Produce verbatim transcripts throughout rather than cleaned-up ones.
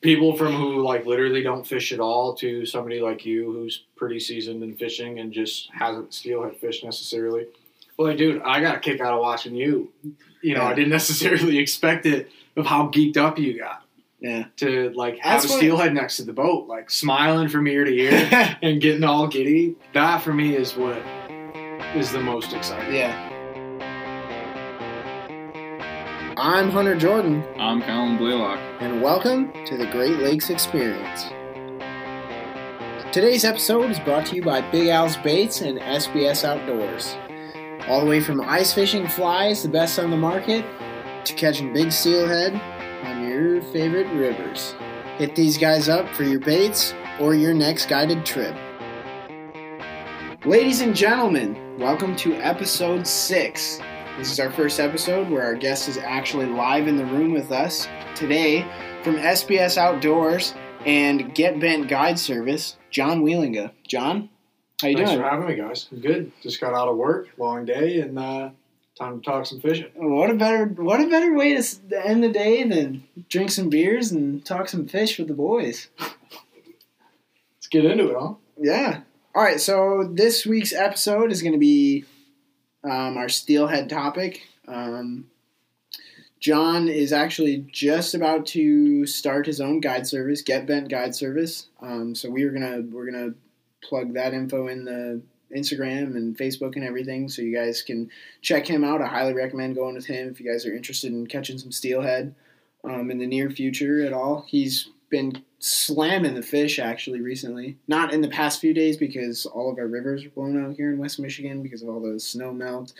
people from who like literally don't fish at all to somebody like you who's pretty seasoned in fishing and just hasn't steelhead fished necessarily. Well, like, dude, I got a kick out of watching you. You know, yeah. I didn't necessarily expect it of how geeked up you got. Yeah. To like have That's a steelhead it, next to the boat, like smiling from ear to ear and getting all giddy. That for me is what is the most exciting. Yeah. I'm Hunter Jordan. I'm Colin Blaylock. And welcome to the Great Lakes Experience. Today's episode is brought to you by Big Al's Baits and S B S Outdoors. All the way from ice fishing flies, the best on the market, to catching big steelhead on your favorite rivers. Hit these guys up for your baits or your next guided trip. Ladies and gentlemen, welcome to episode six. This is our first episode where our guest is actually live in the room with us today from S B S Outdoors and Get Bent Guide Service, John Wielinga. John, how you Thanks doing? Thanks for having me, guys. I'm good. Just got out of work, long day, and uh, time to talk some fishing. What a better what a better way to end the day than drink some beers and talk some fish with the boys. Let's get into it, huh? Yeah. All right, so this week's episode is going to be Um, our steelhead topic. Um, John is actually just about to start his own guide service, Get Bent Guide Service. Um, so we are gonna we're gonna plug that info in the Instagram and Facebook and everything, so you guys can check him out. I highly recommend going with him if you guys are interested in catching some steelhead um, in the near future at all. He's been slamming the fish actually recently. Not in the past few days because all of our rivers are blown out here in West Michigan because of all the snow melt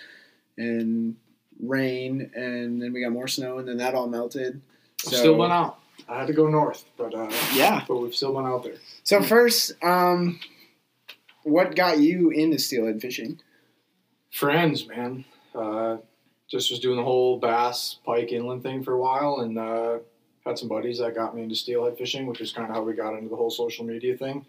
and rain, and then we got more snow, and then that all melted. So, still went out. I had to go north, but uh, yeah, but we've still went out there. So first, um, what got you into steelhead fishing? Friends, man. Uh, just was doing the whole bass, pike, inland thing for a while, and uh, had some buddies that got me into steelhead fishing, which is kind of how we got into the whole social media thing,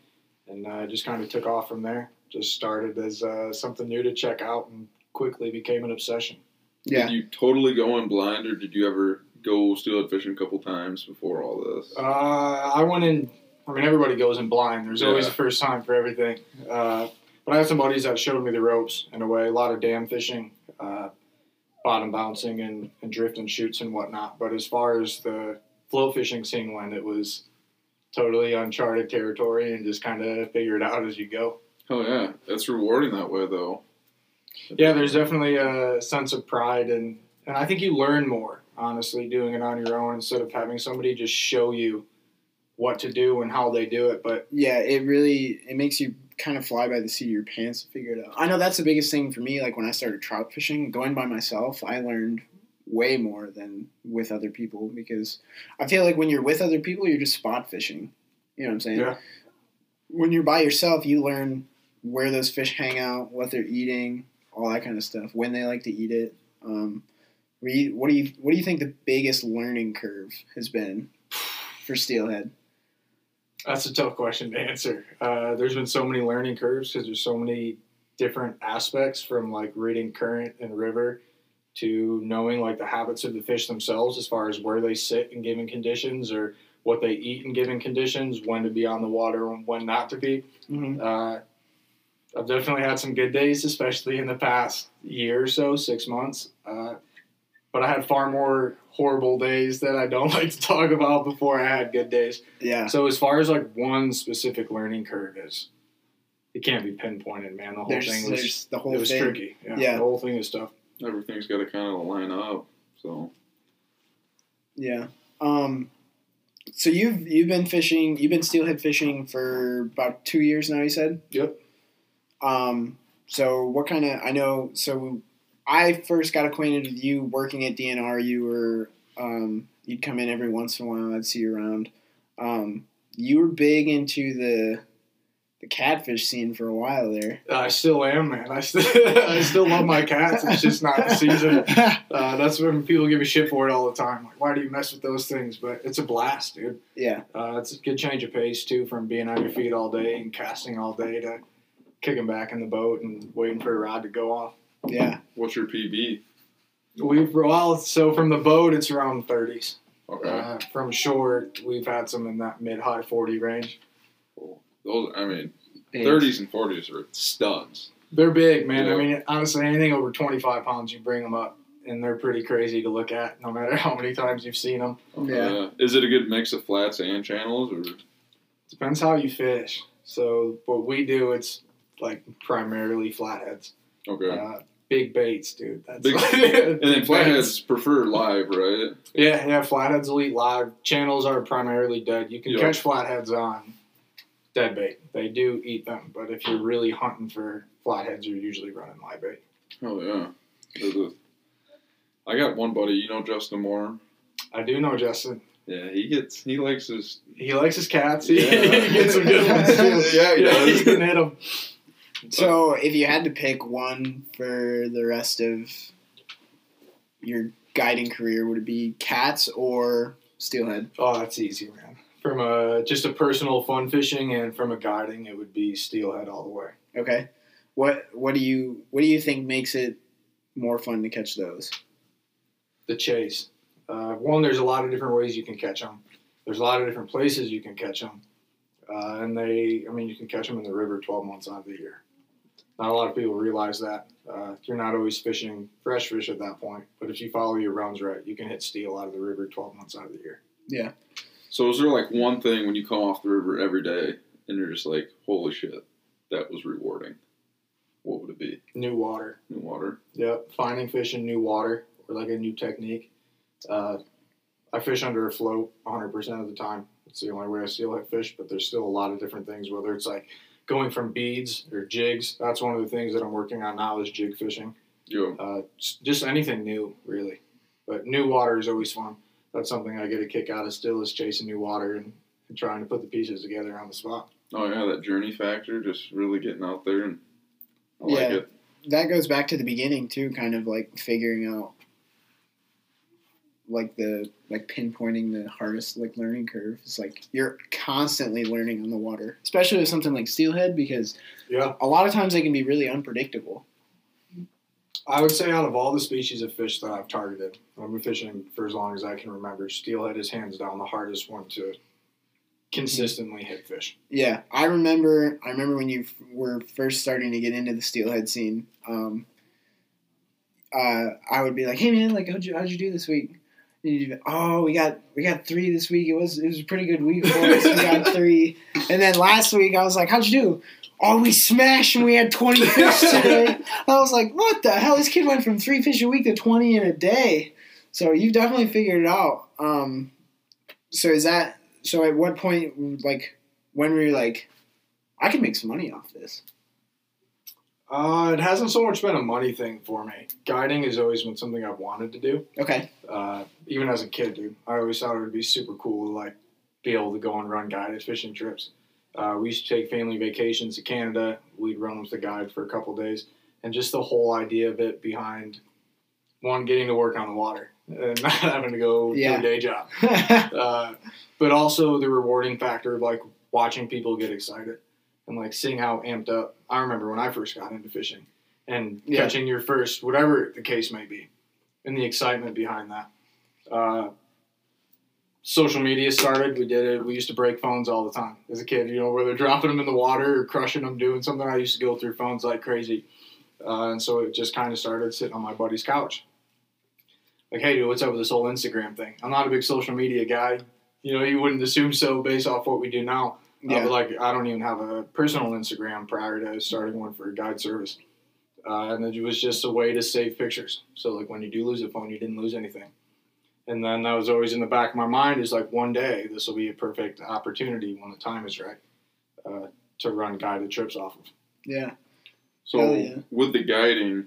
and uh, just kind of took off from there. Just started as uh, something new to check out and quickly became an obsession. Yeah. Did you totally go in blind, or did you ever go steelhead fishing a couple times before all this? Uh, I went in, I mean, everybody goes in blind. There's yeah. always a first time for everything. Uh, but I had some buddies that showed me the ropes in a way, a lot of dam fishing, uh, bottom bouncing and, and drifting shoots and whatnot. But as far as the flow fishing scene, when it was totally uncharted territory and just kind of figure it out as you go. Oh yeah, that's rewarding that way though. Yeah, there's definitely a sense of pride, and and I think you learn more honestly doing it on your own instead of having somebody just show you what to do and how they do it. But yeah, it really it makes you kind of fly by the seat of your pants to figure it out. I know that's the biggest thing for me. Like when I started trout fishing, going by myself, I learned way more than with other people, because I feel like when you're with other people, you're just spot fishing. You know what I'm saying? Yeah. When you're by yourself, you learn where those fish hang out, what they're eating, all that kind of stuff, when they like to eat it. Um, what do you what do you think the biggest learning curve has been for steelhead? That's a tough question to answer. Uh, there's been so many learning curves because there's so many different aspects, from like reading current and river to knowing like the habits of the fish themselves as far as where they sit in given conditions or what they eat in given conditions, when to be on the water and when not to be. Mm-hmm. Uh, I've definitely had some good days, especially in the past year or so, six months. Uh, but I had far more horrible days that I don't like to talk about before I had good days. Yeah. So as far as like one specific learning curve is, it can't be pinpointed, man. The whole there's, thing was, the whole it was thing. tricky. Yeah, yeah. The whole thing is tough. Everything's got to kind of line up, so. Yeah. Um, so you've you've been fishing, you've been steelhead fishing for about two years now, you said? Yep. Um, so what kind of, I know, so I first got acquainted with you working at D N R. You were, um, you'd come in every once in a while, I'd see you around. Um, you were big into the the catfish scene for a while there. I still am, man. I still, I still love my cats. It's just not the season. Uh, that's when people give me shit for it all the time. Like, why do you mess with those things? But it's a blast, dude. Yeah. Uh, it's a good change of pace, too, from being on your feet all day and casting all day to kicking back in the boat and waiting for a rod to go off. Yeah. What's your P B? We've, well, so from the boat, it's around thirties. Okay. Uh, from shore, we've had some in that mid-high forty range. Cool. Those, I mean, big. thirties and forties are studs. They're big, man. Yeah. I mean, honestly, anything over twenty-five pounds, you bring them up, and they're pretty crazy to look at, no matter how many times you've seen them. Okay. Yeah. Is it a good mix of flats and channels, or depends how you fish? So what we do, it's like primarily flatheads. Okay. Uh, Big baits, dude. That's big, like, and then flatheads prefer live, right? Yeah, yeah. Flatheads will eat live. Channels are primarily dead. You can yep. catch flatheads on dead bait. They do eat them, but if you're really hunting for flatheads, you're usually running live bait. Oh yeah. I got one buddy. You know Justin Moore? I do know Justin. Yeah, he gets. He likes his. He likes his cats. Yeah. He gets some good ones too. Yeah, he yeah, does. You can hit them. So, if you had to pick one for the rest of your guiding career, would it be cats or steelhead? Oh, that's easy, man. From a, just a personal fun fishing and from a guiding, it would be steelhead all the way. Okay. What what do you what do you think makes it more fun to catch those? The chase. Uh, one, there's a lot of different ways you can catch them. There's a lot of different places you can catch them. Uh, and they, I mean, you can catch them in the river twelve months out of the year. Not a lot of people realize that. Uh, you're not always fishing fresh fish at that point, but if you follow your rounds right, you can hit steel out of the river twelve months out of the year. Yeah. So is there like one thing when you come off the river every day and you're just like, holy shit, that was rewarding? What would it be? New water. New water. Yep. Finding fish in new water or like a new technique. Uh, I fish under a float one hundred percent of the time. It's the only way I steelhead fish, but there's still a lot of different things, whether it's like going from beads or jigs. That's one of the things that I'm working on now is jig fishing. Yeah. Uh, just anything new, really. But new water is always fun. That's something I get a kick out of still is chasing new water and, and trying to put the pieces together on the spot. Oh, yeah, that journey factor, just really getting out there. And I yeah, like it. That goes back to the beginning, too, kind of like figuring out like the like pinpointing the hardest like learning curve. It's like you're constantly learning on the water, especially with something like steelhead because yeah. a lot of times they can be really unpredictable. I would say out of all the species of fish that I've targeted, I've been fishing for as long as I can remember, steelhead is hands down the hardest one to consistently hit fish. Yeah, I remember I remember when you f- were first starting to get into the steelhead scene, um, uh, I would be like, hey man, like how'd you, how'd you do this week? Oh, we got we got three this week. It was it was a pretty good week for us. We got three, and then last week I was like, "How'd you do?" Oh, we smashed and we had twenty fish today. I was like, "What the hell?" This kid went from three fish a week to twenty in a day. So you've definitely figured it out. Um, so is that so? At what point, like, when were you like, "I can make some money off this"? Uh, it hasn't so much been a money thing for me. Guiding has always been something I've wanted to do. Okay. Uh, even as a kid, dude, I always thought it would be super cool to like be able to go and run guided fishing trips. Uh, we used to take family vacations to Canada. We'd run with the guide for a couple days, and just the whole idea of it behind one getting to work on the water and not having to go yeah. do a day job, uh, but also the rewarding factor of like watching people get excited. And, like, seeing how amped up. I remember when I first got into fishing and yeah. catching your first, whatever the case may be, and the excitement behind that. Uh, social media started. We did it. We used to break phones all the time as a kid, you know, whether dropping them in the water or crushing them, doing something. I used to go through phones like crazy. Uh, and so it just kind of started sitting on my buddy's couch. Like, hey, dude, what's up with this whole Instagram thing? I'm not a big social media guy. You know, you wouldn't assume so based off what we do now. Yeah. Uh, like, I don't even have a personal Instagram prior to starting one for a guide service. Uh, and it was just a way to save pictures. So, like, when you do lose a phone, you didn't lose anything. And then that was always in the back of my mind is, like, one day this will be a perfect opportunity when the time is right uh, to run guided trips off of. Yeah. So, yeah. with the guiding,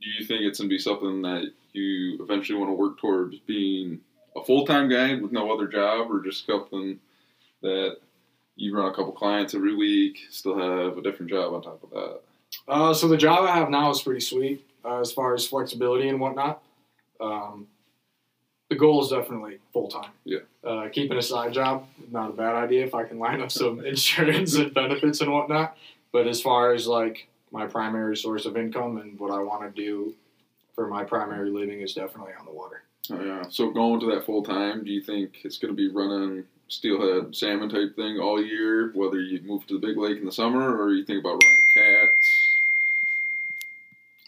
do you think it's going to be something that you eventually want to work towards being a full-time guide with no other job or just something that... You run a couple clients every week, still have a different job on top of that. Uh, so the job I have now is pretty sweet uh, as far as flexibility and whatnot. Um, the goal is definitely full-time. Yeah. Uh, keeping a side job, not a bad idea if I can line up some insurance and benefits and whatnot. But as far as, like, my primary source of income and what I want to do for my primary living is definitely on the water. Oh yeah. So going to that full time, do you think it's going to be running steelhead salmon type thing all year, whether you move to the Big Lake in the summer or you think about running cats?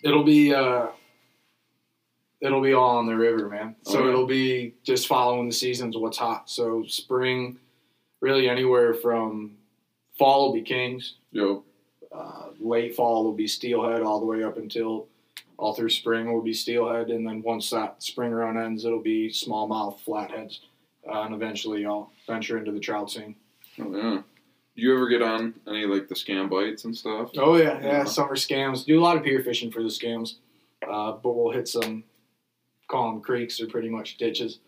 It'll be uh, it'll be all on the river, man. So okay. It'll be just following the seasons, what's hot. So spring, really anywhere from fall will be kings. Yep. Uh, late fall will be steelhead all the way up until all through spring will be steelhead, and then once that spring run ends, it'll be smallmouth, flatheads, uh, and eventually I'll venture into the trout scene. Oh yeah. Do you ever get on any, like, the scam bites and stuff? Oh, yeah, yeah, yeah. Summer scams. Do a lot of pier fishing for the scams, uh, but we'll hit some, call them creeks or pretty much ditches.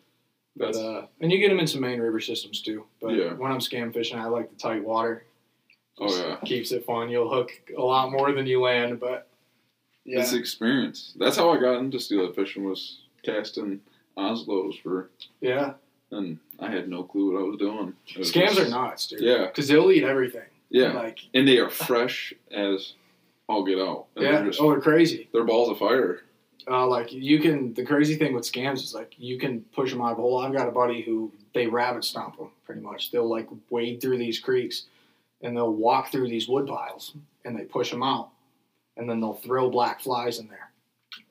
But uh, and you get them in some main river systems, too. But yeah. When I'm scam fishing, I like the tight water. Just oh, yeah. Keeps it fun. You'll hook a lot more than you land, but, yeah. It's experience. That's how I got into steelhead fishing, was casting Oslos for... Yeah. And I had no clue what I was doing. Was Scams just, are nuts, dude. Yeah. Because they'll eat everything. Yeah. Like, and they are fresh as all get out. And yeah. They're just, oh, they're crazy. They're balls of fire. Uh, like, you can, the crazy thing with scams is, like, you can push them out of a hole. I've got a buddy who, they rabbit stomp them, pretty much. They'll, like, wade through these creeks, and they'll walk through these wood piles, and they push them out. And then they'll throw black flies in there.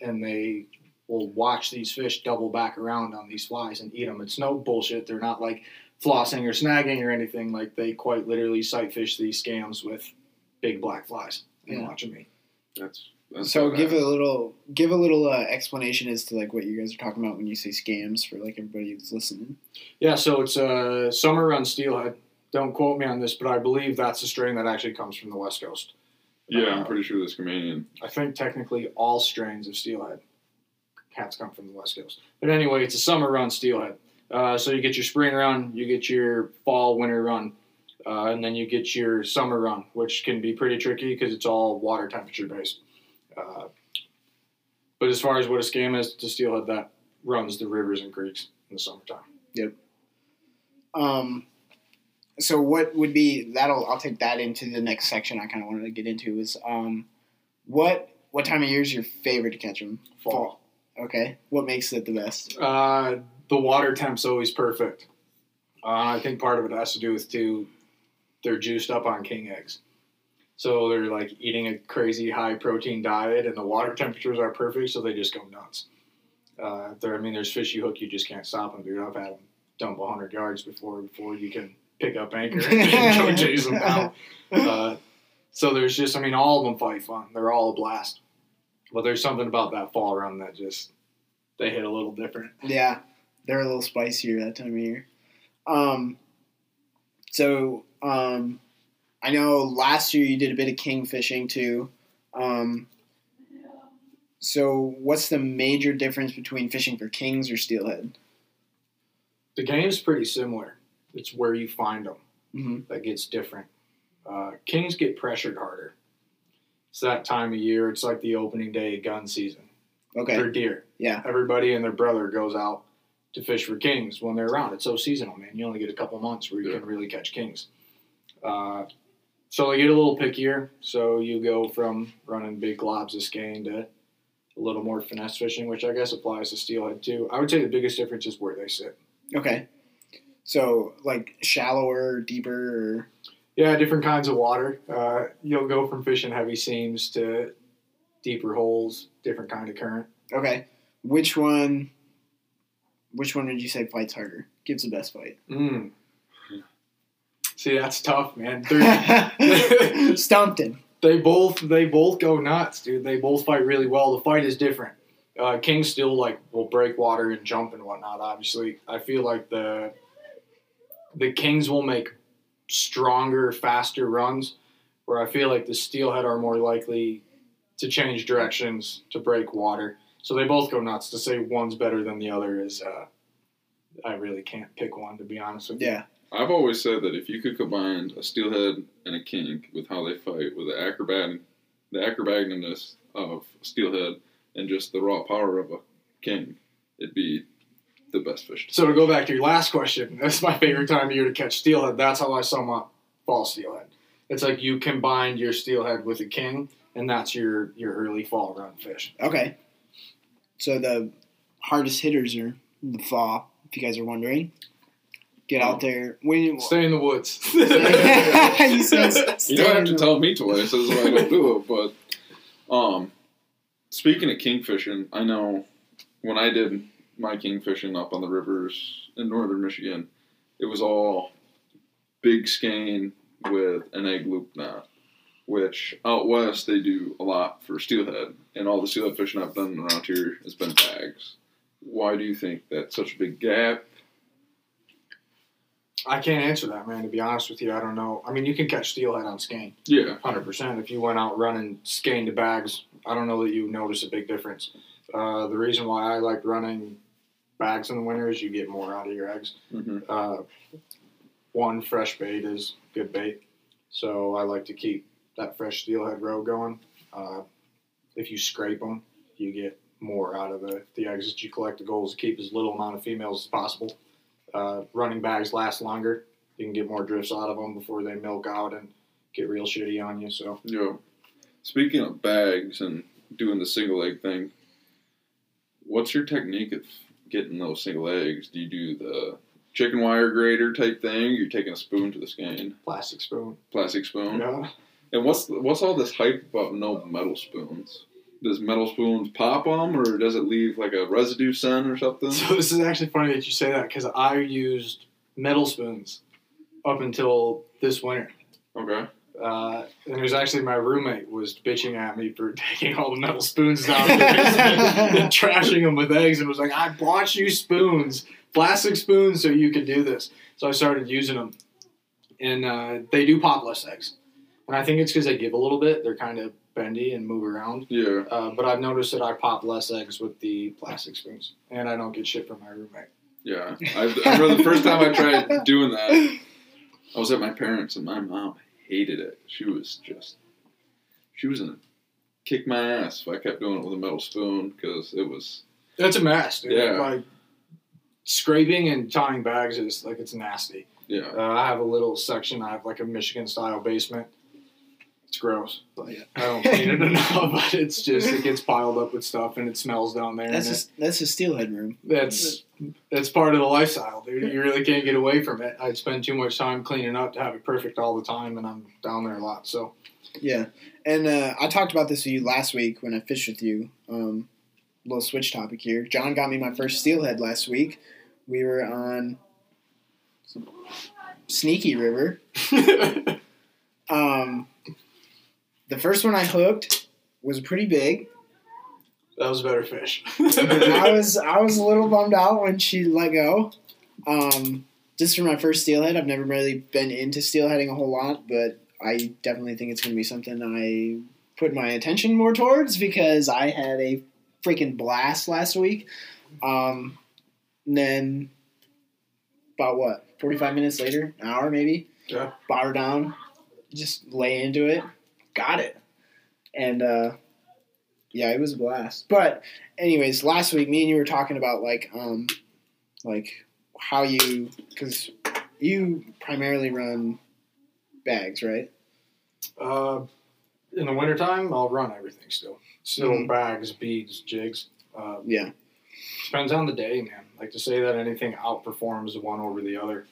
And they... will watch these fish double back around on these flies and eat them. It's no bullshit. They're not, like, flossing or snagging or anything. Like, they quite literally sight fish these scams with big black flies and yeah. watch them eat. That's, that's so give happens. a little give a little uh, explanation as to, like, what you guys are talking about when you say scams for, like, everybody that's listening. Yeah, so it's a uh, summer run steelhead. Don't quote me on this, but I believe that's a string that actually comes from the West Coast. Yeah, uh, I'm pretty sure that's Canadian. I think technically all strains of steelhead. Cats come from the West Coast. But anyway, it's a summer run steelhead. Uh, so you get your spring run, you get your fall, winter run, uh, and then you get your summer run, which can be pretty tricky because it's all water temperature based. Uh, but as far as what a scam is, it's a steelhead that runs the rivers and creeks in the summertime. Yep. Um. So what would be, that'll, I'll take that into the next section I kind of wanted to get into is um, what, what time of year is your favorite to catch them? Fall. fall. Okay. What makes it the best? Uh, the water temp's always perfect. Uh, I think part of it has to do with, too, they're juiced up on king eggs. So they're, like, eating a crazy high-protein diet, and the water temperatures are perfect, so they just go nuts. Uh, there, I mean, there's fish you hook, you just can't stop them, dude. I've had them dump one hundred yards before before you can pick up anchor and go chase them down. Uh, so there's just, I mean, all of them fight fun. They're all a blast. Well, there's something about that fall run that just, they hit a little different. Yeah, they're a little spicier that time of year. Um, so, um, I know last year you did a bit of king fishing too. Um, so, what's the major difference between fishing for kings or steelhead? The game's pretty similar. It's where you find them mm-hmm. that gets different. Uh, kings get pressured harder. It's that time of year. It's like the opening day of gun season. Okay. For deer. Yeah. Everybody and their brother goes out to fish for kings when they're around. It's so seasonal, man. You only get a couple months where you yeah. can really catch kings. Uh, so they get a little pickier. So you go from running big globs of skein to a little more finesse fishing, which I guess applies to steelhead too. I would say the biggest difference is where they sit. Okay. So like shallower, deeper, or... Yeah, different kinds of water. Uh, you'll go from fishing heavy seams to deeper holes, different kind of current. Okay. Which one Which one would you say fights harder? Gives the best fight? Mm. See, that's tough, man. Stumped him. They both, they both go nuts, dude. They both fight really well. The fight is different. Uh, King still, like, will break water and jump and whatnot, obviously. I feel like the the Kings will make stronger, faster runs, where I feel like the steelhead are more likely to change directions, to break water. So they both go nuts. To say one's better than the other is, uh, I really can't pick one, to be honest with you. Yeah. I've always said that if you could combine a steelhead and a king with how they fight, with the acrobat, the acrobaticness of steelhead and just the raw power of a king, it'd be the best fish. So to go back to your last question, that's my favorite time of year to catch steelhead. That's how I sum up fall steelhead. It's like you combined your steelhead with a king, and that's your, your early fall run fish. Okay. So the hardest hitters are the fall, if you guys are wondering. Get out there. When, stay in the woods. you said, you don't have to tell me twice. That's why I don't do it. But um, speaking of kingfishing, I know when I did my kingfishing up on the rivers in northern Michigan, it was all big skein with an egg loop knot, which out west they do a lot for steelhead. And all the steelhead fishing I've done around here has been bags. Why do you think that's such a big gap? I can't answer that, man, to be honest with you. I don't know. I mean, you can catch steelhead on skein. Yeah. one hundred percent. If you went out running skein to bags, I don't know that you notice a big difference. Uh, the reason why I like running bags in the winter is you get more out of your eggs. Mm-hmm. Uh, one, fresh bait is good bait. So I like to keep that fresh steelhead row going. Uh, if you scrape them, you get more out of the, the eggs that you collect. The goal is to keep as little amount of females as possible. Uh, running bags last longer. You can get more drifts out of them before they milk out and get real shitty on you. So, yeah. Speaking of bags and doing the single egg thing, what's your technique of getting those single eggs? Do you do the chicken wire grater type thing? You're taking a spoon to the skein. Plastic spoon. Plastic spoon. Yeah. And what's what's all this hype about no metal spoons? Does metal spoons pop them, or does it leave like a residue scent or something? So this is actually funny that you say that, because I used metal spoons up until this winter. Okay. Uh, and it was actually my roommate was bitching at me for taking all the metal spoons out of and trashing them with eggs, and was like, I bought you spoons, plastic spoons, so you could do this. So I started using them, and uh, they do pop less eggs. And I think it's because they give a little bit. They're kind of bendy and move around. Yeah. Uh, but I've noticed that I pop less eggs with the plastic spoons, and I don't get shit from my roommate. Yeah. I remember the first time I tried doing that, I was at my parents', and my mom hated it. She was just, she was gonna kick my ass if I kept doing it with a metal spoon, because it was. That's a mess, dude. Yeah. Like scraping and tying bags is like, it's nasty. Yeah. Uh, I have a little section. I have like a Michigan style basement. It's gross. Like, yeah. I don't clean it enough, but it's just, it gets piled up with stuff, and it smells down there. That's, and a, it, that's a steelhead room. That's that's part of the lifestyle, dude. You really can't get away from it. I'd spend too much time cleaning up to have it perfect all the time, and I'm down there a lot. So, yeah. And uh, I talked about this with you last week when I fished with you. Um, little switch topic here. John got me my first steelhead last week. We were on Sneaky River. um... The first one I hooked was pretty big. That was a better fish. I was I was a little bummed out when she let go. Um, just for my first steelhead, I've never really been into steelheading a whole lot, but I definitely think it's going to be something I put my attention more towards, because I had a freaking blast last week. Um, and then about, what, forty-five minutes later, an hour maybe, yeah. Bought her down, just lay into it. Got it. And, uh, yeah, it was a blast. But anyways, last week, me and you were talking about, like, um, like how you, because you primarily run bags, right? Uh, in the wintertime, I'll run everything still. Still mm-hmm. bags, beads, jigs. Uh, yeah. Depends on the day, man. Like, to say that anything outperforms the one over the other,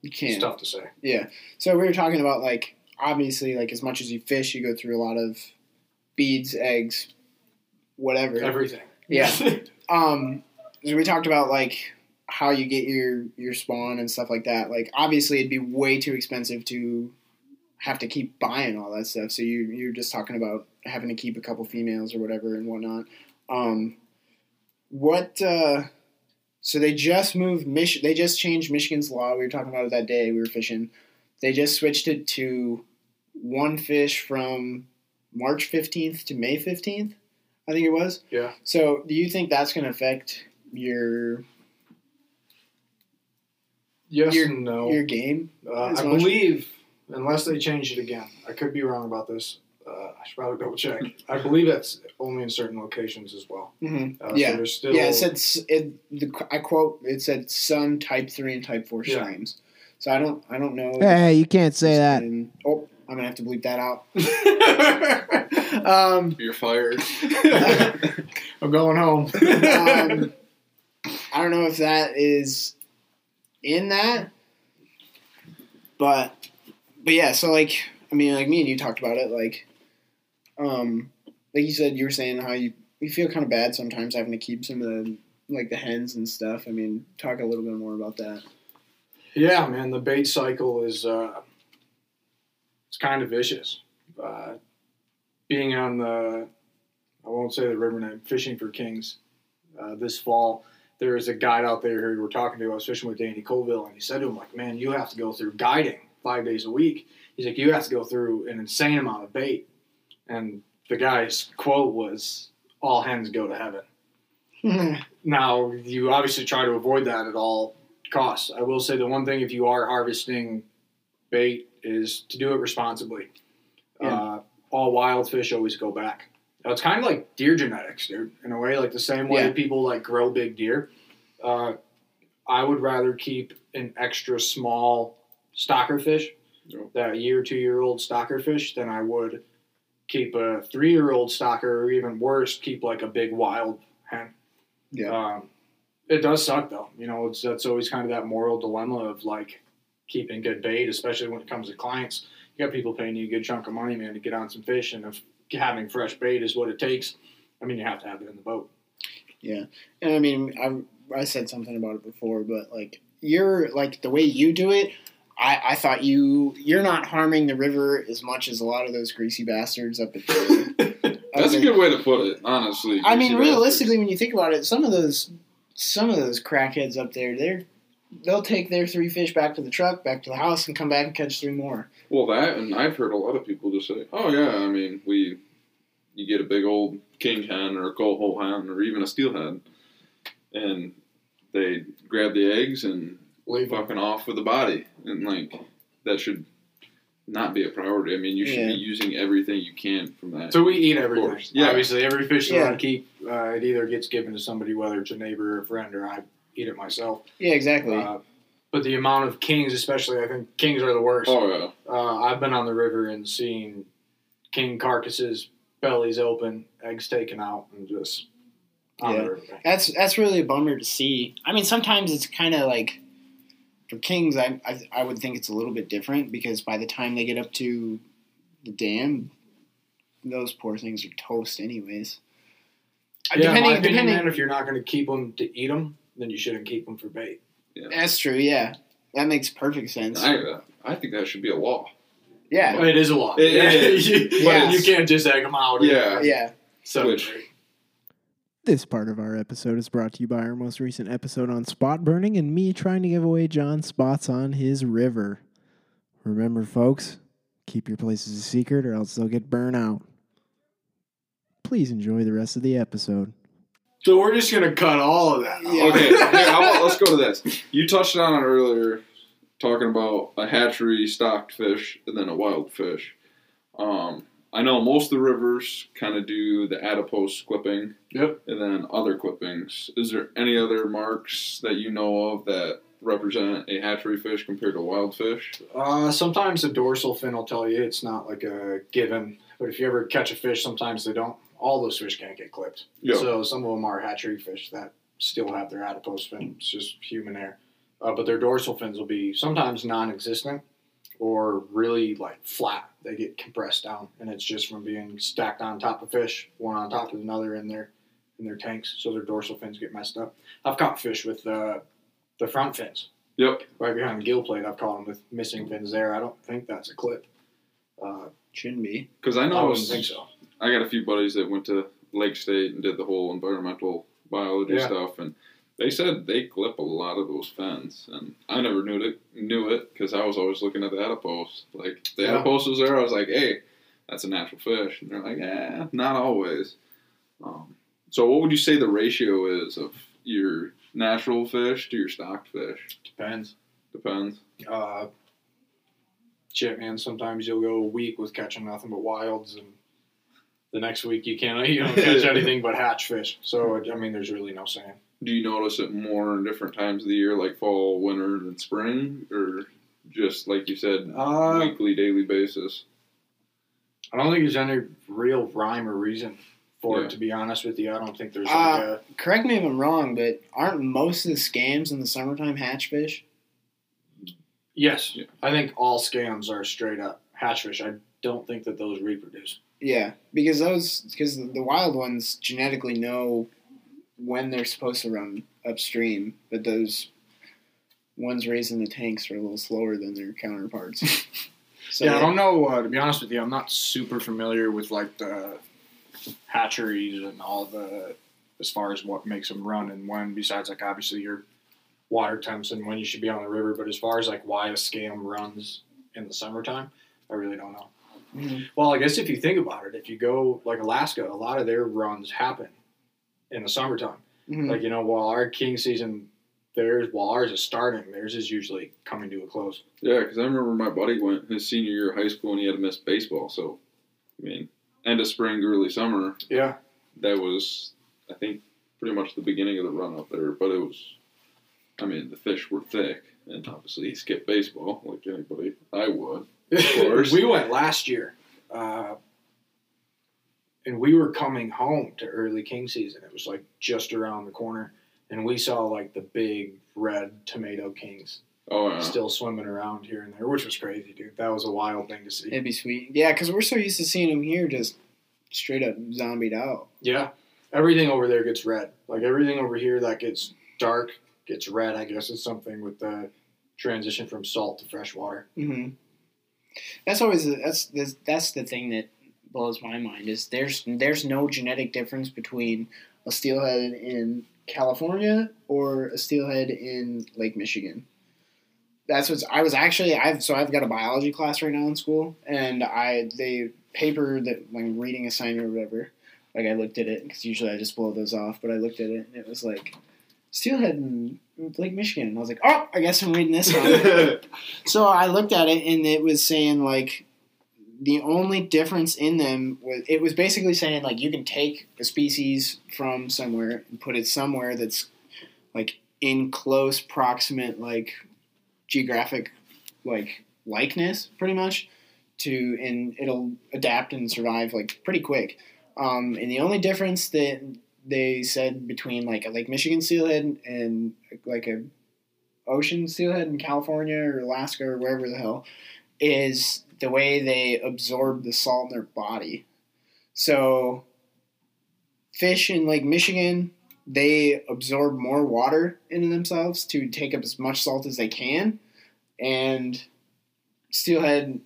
you can't. It's tough to say. Yeah. So we were talking about, like, obviously, like, as much as you fish, you go through a lot of beads, eggs, whatever. Everything. Yeah. um, so we talked about, like, how you get your, your spawn and stuff like that. Like, obviously, it'd be way too expensive to have to keep buying all that stuff. So you, you're just talking about having to keep a couple females or whatever and whatnot. Um, what uh, – so they just moved Mich- – they just changed Michigan's law. We were talking about it that day. We were fishing – they just switched it to one fish from March fifteenth to May fifteenth, I think it was. Yeah. So do you think that's going to affect your yes your, and no. your game? Uh, I believe, unless they change it again. I could be wrong about this. Uh, I should probably double check. I believe that's only in certain locations as well. Mm-hmm. Uh, yeah. So there's still... Yeah, it said, it, the, I quote, it said sun type three and type four yeah. streams. So I don't, I don't know. Hey, you can't say that. Been, oh, I'm gonna have to bleep that out. um, You're fired. I'm going home. um, I don't know if that is in that, but but yeah. So like, I mean, like me and you talked about it. Like, um, like you said, you were saying how you you feel kind of bad sometimes having to keep some of the like the hens and stuff. I mean, talk a little bit more about that. Yeah, man, the bait cycle is uh, it's kind of vicious. Uh, being on the, I won't say the river name, Fishing for Kings uh, this fall, there is a guide out there who we were talking to. I was fishing with Danny Colville, and he said to him, like, man, you have to go through guiding five days a week. He's like, you have to go through an insane amount of bait. And the guy's quote was, all hens go to heaven. Now, you obviously try to avoid that at all costs. I will say the one thing, if you are harvesting bait, is to do it responsibly. Yeah. Uh, all wild fish always go back. Now, it's kind of like deer genetics, dude, in a way, like the same way yeah. people like grow big deer. Uh, I would rather keep an extra small stalker fish, yep. that year, two-year-old stalker fish, than I would keep a three-year-old stalker, or even worse, keep like a big wild hen. Yeah. Um, it does suck, though. You know, it's, that's always kind of that moral dilemma of like keeping good bait, especially when it comes to clients. You got people paying you a good chunk of money, man, to get on some fish, and if having fresh bait is what it takes, I mean, you have to have it in the boat. Yeah, and I mean, I I said something about it before, but like you're like the way you do it, I, I thought you you're not harming the river as much as a lot of those greasy bastards up at the. That's a good way to put it, honestly. I mean, realistically, bastards. When you think about it, some of those some of those crackheads up there, they're. They'll take their three fish back to the truck, back to the house, and come back and catch three more. Well, that, and I've heard a lot of people just say, oh, yeah, I mean, we, you get a big old king hen or a coho hen or even a steelhead, and they grab the eggs and leave fucking off with the body. And, like, that should not be a priority. I mean, you should yeah. be using everything you can from that. So we eat everything. Course. Yeah, obviously, every fish that yeah. I keep, uh, it either gets given to somebody, whether it's a neighbor or a friend, or I eat it myself. Yeah, exactly. Uh, but the amount of kings, especially, I think kings are the worst. Oh, yeah. Uh, I've been on the river and seen king carcasses, bellies open, eggs taken out, and just on yeah. the river. That's, that's really a bummer to see. I mean, sometimes it's kind of like, for kings, I, I I would think it's a little bit different, because by the time they get up to the dam, those poor things are toast anyways. Yeah, depending, my opinion, depending, man, if you're not going to keep them to eat them, then you shouldn't keep them for bait. Yeah. That's true, yeah. That makes perfect sense. I, uh, I think that should be a law. Yeah. But it is a law. It, it is. you, yes. But you can't just egg them out. Yeah. Yeah. So Which. This part of our episode is brought to you by our most recent episode on spot burning and me trying to give away John's spots on his river. Remember, folks, keep your places a secret or else they'll get burnt out. Please enjoy the rest of the episode. So we're just going to cut all of that. Yeah. Okay, Here, how about, let's go to this. You touched on it earlier, talking about a hatchery stocked fish and then a wild fish. Um, I know most of the rivers kind of do the adipose clipping. Yep. And then other clippings. Is there any other marks that you know of that represent a hatchery fish compared to wild fish? Uh, sometimes the dorsal fin will tell you it's not like a given. But if you ever catch a fish, sometimes they don't. All those fish can't get clipped. Yep. So some of them are hatchery fish that still have their adipose fin. It's just human air. Uh, but their dorsal fins will be sometimes non-existent or really, like, flat. They get compressed down, and it's just from being stacked on top of fish, one on top of another in their, in their tanks, so their dorsal fins get messed up. I've caught fish with uh, the front fins. Yep. Right behind the gill plate, I've caught them with missing fins there. I don't think that's a clip. Uh, shouldn't be. Because I know I wouldn't think so. I got a few buddies that went to Lake State and did the whole environmental biology yeah. stuff, and they said they clip a lot of those fins, and I never knew it knew it because I was always looking at the adipose. Like, the yeah. adipose was there, I was like, hey, that's a natural fish. And they're like, eh, not always. Um, so what would you say the ratio is of your natural fish to your stocked fish? Depends. Depends. Uh, shit, man, sometimes you'll go a week with catching nothing but wilds, and the next week you can't you don't catch anything but hatch fish. So, I mean, there's really no saying. Do you notice it more in different times of the year, like fall, winter, and spring? Or just, like you said, uh, weekly, daily basis? I don't think there's any real rhyme or reason for yeah. it, to be honest with you. I don't think there's uh, like a... Correct me if I'm wrong, but aren't most of the scams in the summertime hatchfish? Yes. Yeah. I think all scams are straight up hatchfish. I don't think that those reproduce. Yeah, because those because the wild ones genetically know when they're supposed to run upstream, but those ones raised in the tanks are a little slower than their counterparts. So, yeah, I don't know. Uh, to be honest with you, I'm not super familiar with like the hatcheries and all the as far as what makes them run and when. Besides, like obviously your water temps and when you should be on the river, but as far as like why a scam runs in the summertime, I really don't know. Mm-hmm. Well, I guess if you think about it, if you go like Alaska, a lot of their runs happen in the summertime. Mm-hmm. Like, you know, while our king season, theirs, while ours is starting, theirs is usually coming to a close. Yeah, because I remember my buddy went his senior year of high school and he had to miss baseball. So, I mean, end of spring, early summer. Yeah. That was, I think, pretty much the beginning of the run up there. But it was, I mean, the fish were thick. And obviously he skipped baseball like anybody. I would. We went last year, uh, and we were coming home to early king season. It was like just around the corner, and we saw like the big red tomato kings oh, yeah. still swimming around here and there, which was crazy, dude. That was a wild thing to see. It'd be sweet. Yeah, because we're so used to seeing them here just straight up zombied out. Yeah. Everything over there gets red. Like everything over here that gets dark gets red. I guess it's something with the transition from salt to fresh water. Mm-hmm. That's always that's that's the thing that blows my mind is there's there's no genetic difference between a steelhead in California or a steelhead in Lake Michigan. That's what's I was actually I've so I've got a biology class right now in school, and I they paper that when reading assignment or whatever, like I looked at it because usually I just blow those off, but I looked at it and it was like steelhead in Lake Michigan. And I was like, oh, I guess I'm reading this one. So I looked at it, and it was saying, like, the only difference in them was it was basically saying, like, you can take a species from somewhere and put it somewhere that's, like, in close proximate, like, geographic, like, likeness, pretty much, to and it'll adapt and survive, like, pretty quick. Um, and the only difference that they said between like a Lake Michigan steelhead and like a ocean steelhead in California or Alaska or wherever the hell is the way they absorb the salt in their body. So fish in Lake Michigan, they absorb more water into themselves to take up as much salt as they can. And steelhead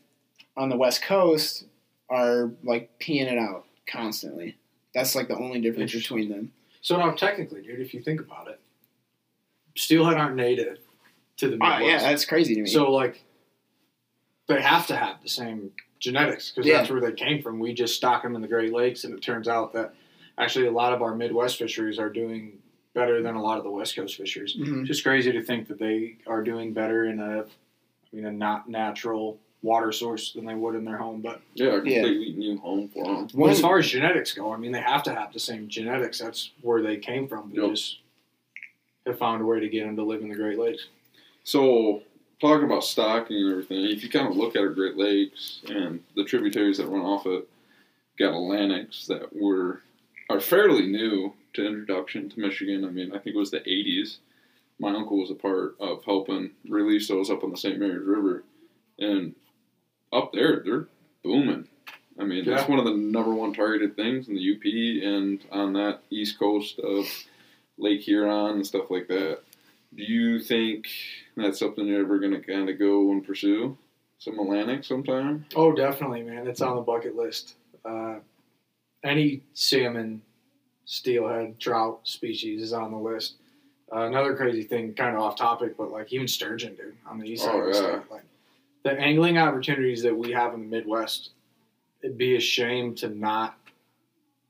on the West Coast are like peeing it out constantly. That's, like, the only difference between them. So, now, technically, dude, if you think about it, steelhead aren't native to the Midwest. Oh, yeah, that's crazy to me. So, like, they have to have the same genetics because yeah. that's where they came from. We just stock them in the Great Lakes, and it turns out that actually a lot of our Midwest fisheries are doing better than a lot of the West Coast fisheries. Mm-hmm. It's just crazy to think that they are doing better in a, I mean, a not natural water source than they would in their home, but yeah, a completely yeah. new home for them. Well, as far as genetics go, I mean, they have to have the same genetics. That's where they came from. They yep. just have found a way to get them to live in the Great Lakes. So, talking about stocking and everything, if you kind of look at our Great Lakes and the tributaries that run off it, got Atlantics that were are fairly new to introduction to Michigan. I mean, I think it was the eighties. My uncle was a part of helping release those up on the Saint Mary's River, and up there, they're booming. I mean, yeah. that's one of the number one targeted things in the U P and on that east coast of Lake Huron and stuff like that. Do you think that's something you're ever going to kind of go and pursue? Some Atlantic sometime? Oh, definitely, man. It's on the bucket list. Uh, any salmon, steelhead, trout species is on the list. Uh, another crazy thing, kind of off topic, but like even sturgeon, dude, on the east side oh, of the yeah. state. Like, the angling opportunities that we have in the Midwest, it'd be a shame to not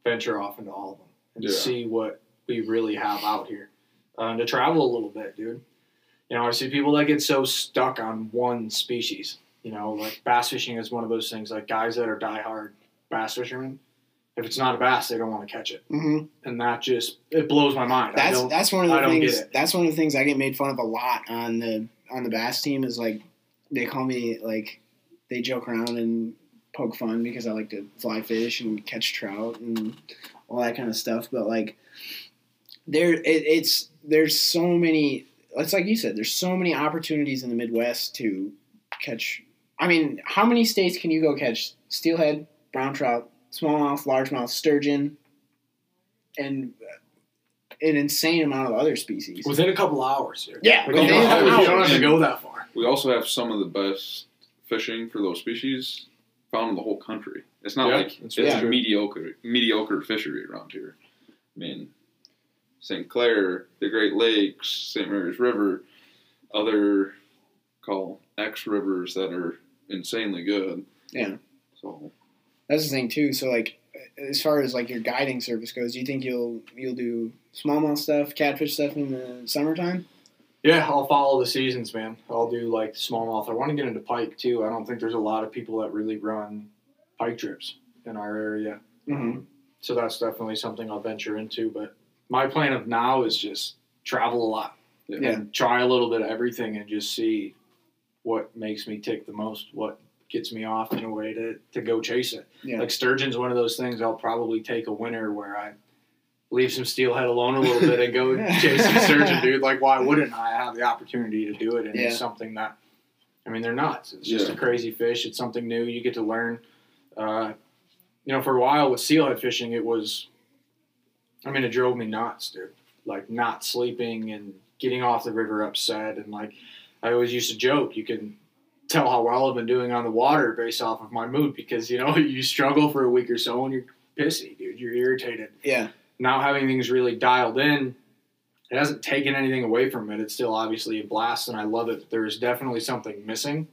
venture off into all of them and yeah. see what we really have out here. Uh, to travel a little bit, dude. You know, I see people that get so stuck on one species. You know, like bass fishing is one of those things. Like guys that are diehard bass fishermen, if it's not a bass, they don't want to catch it. Mm-hmm. And that just it blows my mind. That's I don't, that's one of the I things. That's one of the things I get made fun of a lot on the on the bass team is like. They call me, like, they joke around and poke fun because I like to fly fish and catch trout and all that kind of stuff. But like there, it, it's, there's so many, it's like you said, there's so many opportunities in the Midwest to catch. I mean, how many states can you go catch steelhead, brown trout, smallmouth, largemouth, sturgeon, and an insane amount of other species within a couple hours here. Yeah, like, within a couple hours. You don't have to go that far. We also have some of the best fishing for those species found in the whole country. It's not yeah, like it's yeah. a mediocre mediocre fishery around here. I mean, Saint Clair, the Great Lakes, Saint Mary's River, other call X rivers that are insanely good. Yeah. So that's the thing too. So like, as far as like your guiding service goes, do you think you'll you'll do smallmouth stuff, catfish stuff in the summertime? Yeah, I'll follow the seasons, man. I'll do like smallmouth. I want to get into pike too. I don't think there's a lot of people that really run pike trips in our area, mm-hmm. so that's definitely something I'll venture into. But my plan of now is just travel a lot and yeah. try a little bit of everything and just see what makes me tick the most, what gets me off in a way to, to go chase it. Yeah. Like sturgeon's one of those things I'll probably take a winter where I leave some steelhead alone a little bit and go chase some sturgeon, dude. Like, why wouldn't I have the opportunity to do it? And yeah. it's something that, I mean, they're nuts. It's just yeah. a crazy fish. It's something new. You get to learn. Uh, you know, for a while with steelhead fishing, it was, I mean, it drove me nuts, dude. Like not sleeping and getting off the river upset. And like, I always used to joke, you can tell how well I've been doing on the water based off of my mood because, you know, you struggle for a week or so and you're pissy, dude. You're irritated. Yeah. Now having things really dialed in, it hasn't taken anything away from it. It's still obviously a blast, and I love it. But there is definitely something missing,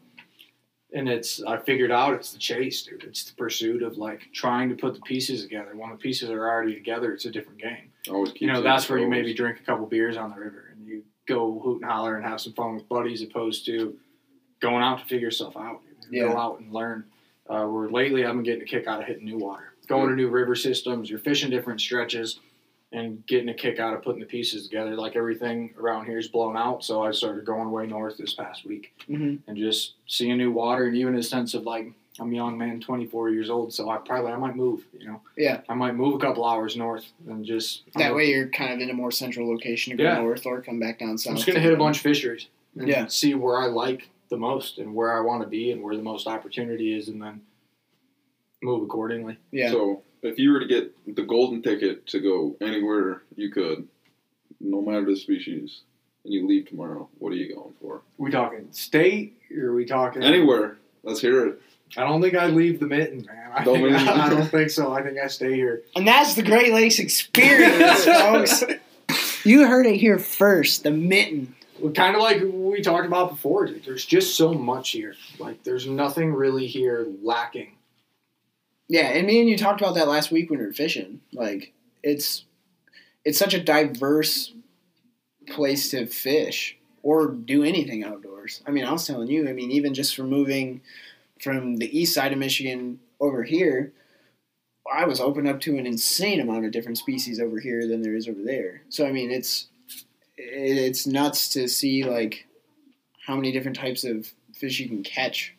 and it's I figured out it's the chase, dude. It's the pursuit of, like, trying to put the pieces together. When the pieces are already together, it's a different game. Always keeps you know, that's where you maybe drink a couple beers on the river and you go hoot and holler and have some fun with buddies opposed to going out to figure yourself out. Yeah. Go out and learn. Uh, where lately I've been getting a kick out of hitting new water. Going to new river systems, you're fishing different stretches and getting a kick out of putting the pieces together. Like everything around here is blown out, so I started going way north this past week mm-hmm. and just seeing new water. And even a sense of like, I'm a young man, twenty-four years old, so I probably I might move, you know. Yeah. I might move a couple hours north and just that I'm way gonna, you're kind of in a more central location to go yeah. north or come back down south. I'm just gonna hit a bunch of fisheries and yeah. see where I like the most and where I want to be and where the most opportunity is, and then move accordingly. Yeah. So if you were to get the golden ticket to go anywhere you could, no matter the species, and you leave tomorrow, what are you going for? Are we talking state, or are we talking anywhere? Let's hear it. I don't think I leave the Mitten, man. I don't, think, I, I don't think so. I think I stay here. And that's the Great Lakes experience, folks. You heard it here first. The Mitten. Well, kind of like we talked about before, dude. There's just so much here. Like, there's nothing really here lacking. Yeah, and me and you talked about that last week when we were fishing. Like, it's it's such a diverse place to fish or do anything outdoors. I mean, I was telling you, I mean, even just for moving from the east side of Michigan over here, I was opened up to an insane amount of different species over here than there is over there. So, I mean, it's it's nuts to see, like, how many different types of fish you can catch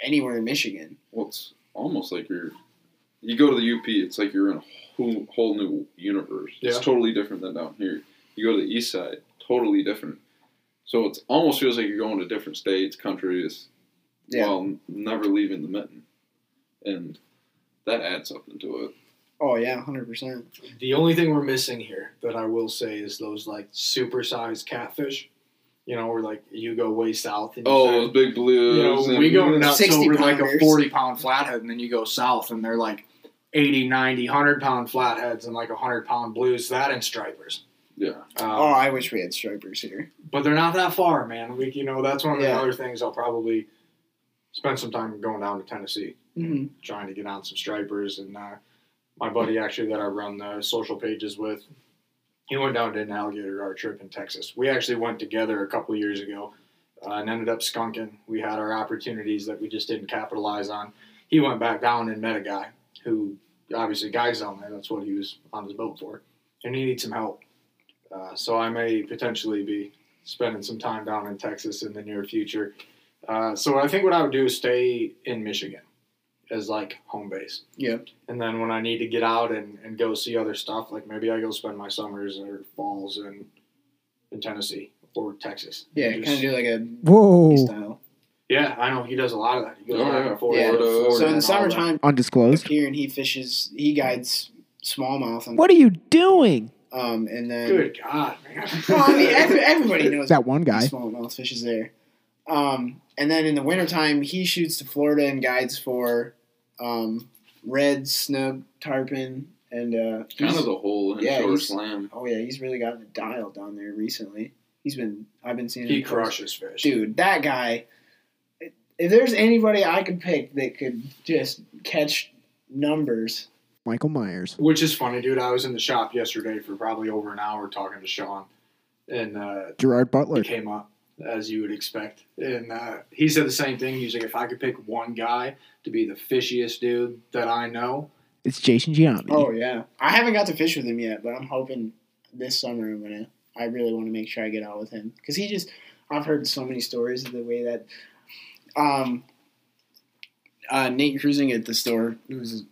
anywhere in Michigan. Well, it's almost like you're, you go to the U P, it's like you're in a whole, whole new universe. Yeah. It's totally different than down here. You go to the east side, totally different. So it almost feels like you're going to different states, countries, yeah. while never leaving the Mitten. And that adds something to it. Oh, yeah, one hundred percent. The only thing we're missing here that I will say is those, like, supersized catfish. You know, we're like, you go way south. And oh, those big blues. You know, we go nuts over like a forty-pound flathead, and then you go south, and they're like eighty, ninety, one hundred-pound flathead and like one hundred-pound blues, that and stripers. Yeah. Um, oh, I wish we had stripers here. But they're not that far, man. We, you know, that's one of the yeah. other things I'll probably spend some time going down to Tennessee mm-hmm. trying to get on some stripers. And uh, my buddy actually that I run the social pages with, he went down and did an alligator our trip in Texas. We actually went together a couple years ago uh, and ended up skunking. We had our opportunities that we just didn't capitalize on. He went back down and met a guy who obviously guys down there. That's what he was on his boat for. And he needs some help. Uh, so I may potentially be spending some time down in Texas in the near future. Uh, so I think what I would do is stay in Michigan is like home base. Yeah. And then when I need to get out and, and go see other stuff, like maybe I go spend my summers or falls in in Tennessee or Texas. Yeah, kind of do like a whoa style. Yeah, I know he does a lot of that. He goes yeah. Florida, Florida, yeah. Florida. So in the summertime, undisclosed here, and he fishes. He guides smallmouth. On what are you doing? Um, and then good God, man. Well, I mean, every, everybody knows that one guy smallmouth fishes there. Um, and then in the wintertime, he shoots to Florida and guides for um, red, snug, tarpon, and uh, kind of the whole inshore yeah, slam. Oh yeah, he's really gotten it dialed down there recently. He's been I've been seeing him. He crushes fish, dude. That guy. If there's anybody I could pick that could just catch numbers, Michael Myers. Which is funny, dude. I was in the shop yesterday for probably over an hour talking to Sean, and uh, Gerard Butler came up, as you would expect, and uh, he said the same thing. He's like, if I could pick one guy to be the fishiest dude that I know, it's Jason Giambi. Oh yeah, I haven't got to fish with him yet, but I'm hoping this summer I'm gonna. I really want to make sure I get out with him because he just. I've heard so many stories of the way that. Um, uh, Nate Cruising at the store, who's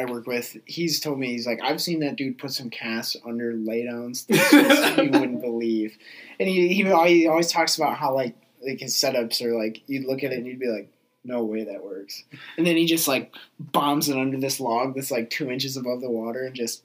I work with, he's told me, he's like, I've seen that dude put some casts under laydowns that you wouldn't believe. And he, he he always talks about how, like, like his setups are, like, you'd look at it and you'd be like, no way that works. And then he just, like, bombs it under this log that's, like, two inches above the water and just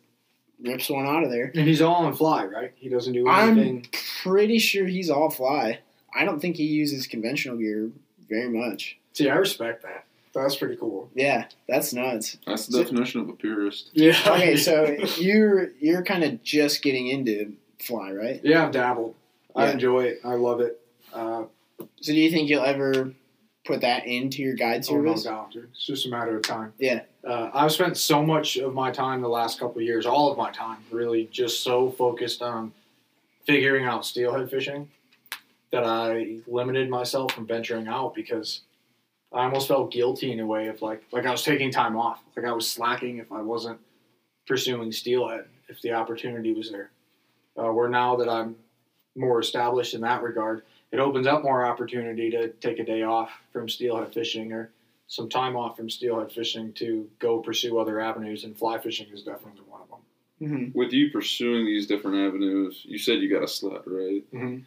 rips one out of there. And he's all on fly, right? He doesn't do anything. I'm pretty sure he's all fly. I don't think he uses conventional gear very much. See, I respect that. That's pretty cool. Yeah, that's nuts. That's the so, definition of a purist. Yeah. Okay, so you're you're kind of just getting into fly, right? Yeah, I've dabbled. Yeah. I enjoy it. I love it. Uh, so do you think you'll ever put that into your guide service? Oh, no doubt, dude. It's just a matter of time. Yeah. Uh, I've spent so much of my time the last couple of years, all of my time, really just so focused on figuring out steelhead fishing that I limited myself from venturing out because I almost felt guilty in a way of like, like I was taking time off. Like I was slacking if I wasn't pursuing steelhead, if the opportunity was there. Uh, where now that I'm more established in that regard, it opens up more opportunity to take a day off from steelhead fishing or some time off from steelhead fishing to go pursue other avenues, and fly fishing is definitely one of them. Mm-hmm. With you pursuing these different avenues, you said you got a sled, right? Mm-hmm.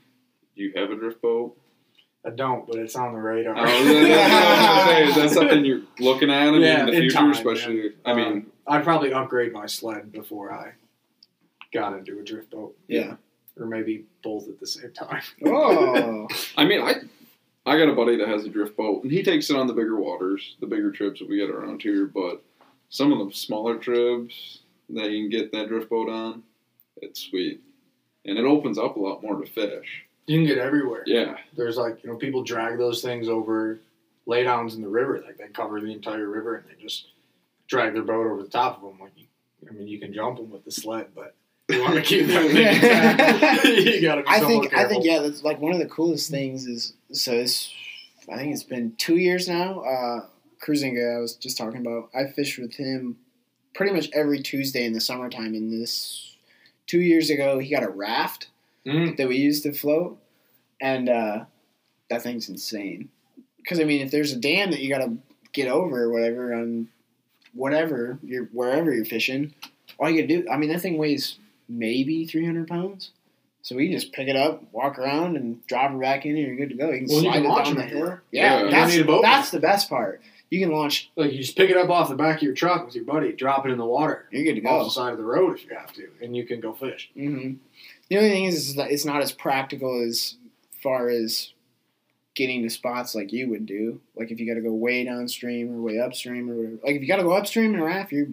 Do you have a drift boat? I don't, but it's on the radar. Oh, that's, that's what I was gonna say. Is that something you're looking at? I mean, yeah, in the in future, time, especially. Yeah. I mean, um, I'd probably upgrade my sled before I got into a drift boat. Yeah, or maybe both at the same time. Oh, I mean, I I got a buddy that has a drift boat, and he takes it on the bigger waters, the bigger trips that we get around here. But some of the smaller trips that you can get that drift boat on, it's sweet, and it opens up a lot more to fish. You can get everywhere. Yeah. There's like, you know, people drag those things over laydowns in the river. Like they cover the entire river and they just drag their boat over the top of them. Like, you, I mean, you can jump them with the sled, but you want to keep that thing intact. You got to be I so think, careful. I think, yeah, that's like one of the coolest things is, so it's, I think it's been two years now. Uh, Cruising, I was just talking about, I fished with him pretty much every Tuesday in the summertime. And this two years ago, he got a raft. Mm. That we used to float, and uh, that thing's insane. Because I mean, if there's a dam that you gotta get over, or whatever, on whatever you're wherever you're fishing, all you gotta do. I mean, that thing weighs maybe three hundred pounds, so we just pick it up, walk around, and drop it back in, and you're good to go. You can well, slide you can it launch down the hill. Yeah, yeah, that's, that's the best part. You can launch. Like you just pick it up off the back of your truck with your buddy, drop it in the water. You're good to go off the side of the road if you have to, and you can go fish. Mm-hmm. The only thing is, is that it's not as practical as far as getting to spots like you would do. Like if you got to go way downstream or way upstream or whatever. Like if you got to go upstream in a raft, you're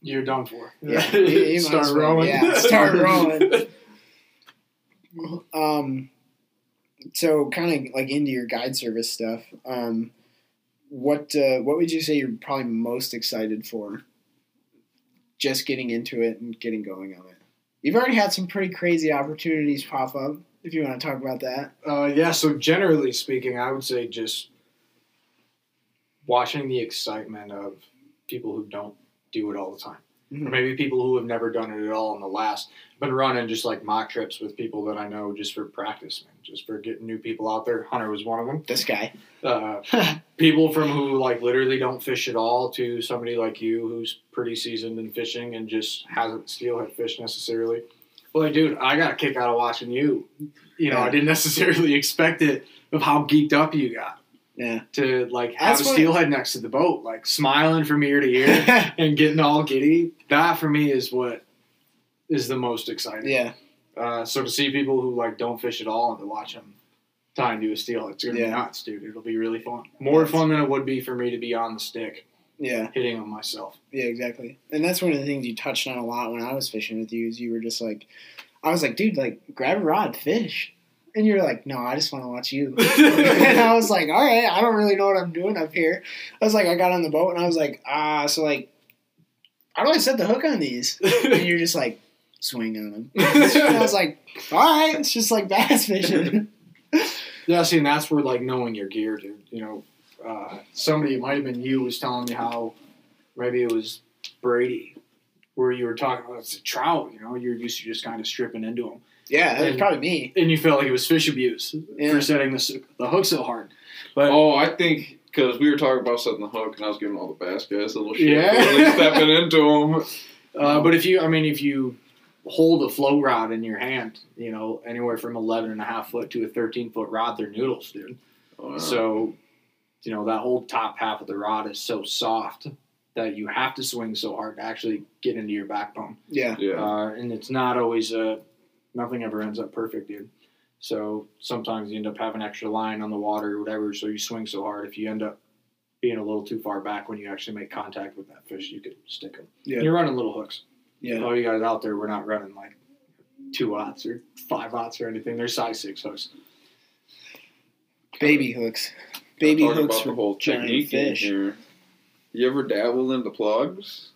you're done for. Yeah, you, you start rowing. Yeah, start rowing. um, so kind of like into your guide service stuff. Um, what uh, what would you say you're probably most excited for? Just getting into it and getting going on it. You've already had some pretty crazy opportunities pop up, if you want to talk about that. Uh, yeah, so generally speaking, I would say just watching the excitement of people who don't do it all the time. Mm-hmm. Or maybe people who have never done it at all in the last. I've been running just like mock trips with people that I know just for practice, man, just for getting new people out there. Hunter was one of them. This guy. Uh, people from who like literally don't fish at all to somebody like you who's pretty seasoned in fishing and just hasn't steelhead fished necessarily. Well, like, dude, I got a kick out of watching you. You know, yeah. I didn't necessarily expect it of how geeked up you got. Yeah. To, like, have That's a steelhead it, next to the boat, like, smiling from ear to ear and getting all giddy. That, for me, is what is the most exciting. Yeah. Uh, so to see people who, like, don't fish at all and to watch them tie into a steelhead, it's going to yeah. be nuts, dude. It'll be really fun. More yes. fun than it would be for me to be on the stick. Yeah. Hitting on myself. Yeah, exactly. And that's one of the things you touched on a lot when I was fishing with you is you were just like, I was like, dude, like, grab a rod, fish. And you're like, no, I just want to watch you. And I was like, all right, I don't really know what I'm doing up here. I was like, I got on the boat and I was like, ah, so like, how do I set the hook on these? And you're just like, swing on them. And I was like, all right, it's just like bass fishing. Yeah, see, and that's where like knowing your gear, dude. You know, uh, somebody, it might have been you, was telling me how, maybe it was Brady, where you were talking about it's a trout, you know, you're used to just kind of stripping into them. Yeah, that and, was probably me. And you felt like it was fish abuse yeah. for setting the, the hook so hard. But oh, I think because we were talking about setting the hook, and I was giving all the bass guys a little shit. Yeah. Really stepping into them. Uh, but if you, I mean, if you hold a flow rod in your hand, you know, anywhere from eleven and a half foot to a thirteen foot rod, they're noodles, dude. Wow. So, you know, that whole top half of the rod is so soft that you have to swing so hard to actually get into your backbone. Yeah. yeah. Uh, and it's not always a... Nothing ever ends up perfect, dude. So sometimes you end up having extra line on the water or whatever, so you swing so hard. If you end up being a little too far back when you actually make contact with that fish, you could stick them. Yeah. You're running little hooks. Yeah. All you guys out there, we're not running like two-aughts or five-aughts or anything. They're size six hooks. Baby hooks. Baby hooks about for the whole technique fish. In here. You ever dabble in the plugs?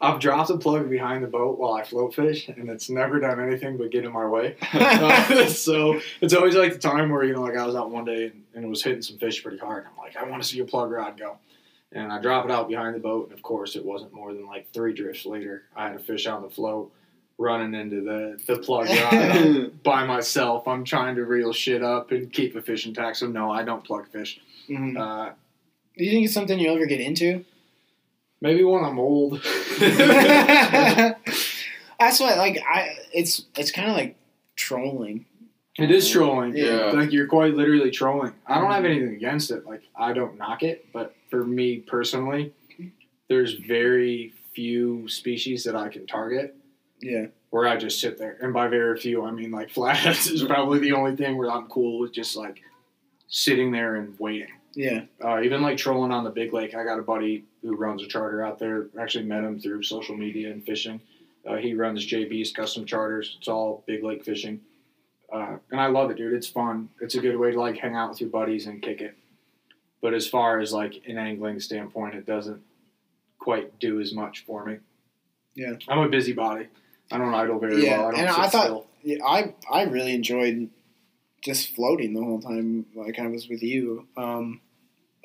I've dropped a plug behind the boat while I float fish, and it's never done anything but get in my way. uh, so it's always like the time where, you know, like I was out one day and, and it was hitting some fish pretty hard. I'm like, I want to see a plug rod go. And I drop it out behind the boat, and of course it wasn't more than like three drifts later. I had a fish on the float running into the, the plug rod by myself. I'm trying to reel shit up and keep a fish intact. So no, I don't plug fish. Mm-hmm. Uh, Do you think it's something you'll ever get into? Maybe when I'm old. That's why, like, I it's it's kind of like trolling. It is trolling. Yeah. Like, you're quite literally trolling. I don't have anything against it. Like, I don't knock it. But for me personally, there's very few species that I can target. Yeah. Where I just sit there. And by very few, I mean, like, flatheads is probably the only thing where I'm cool with just, like, sitting there and waiting. Yeah. Uh, even, like, trolling on the Big Lake. I got a buddy who runs a charter out there. Actually met him through social media and fishing. Uh, he runs J B's Custom Charters. It's all Big Lake fishing. Uh, and I love it, dude. It's fun. It's a good way to, like, hang out with your buddies and kick it. But as far as, like, an angling standpoint, it doesn't quite do as much for me. Yeah. I'm a busybody. I don't idle very yeah. well. I don't and sit I thought, still. Yeah, I, I really enjoyed just floating the whole time, like I was with you. Um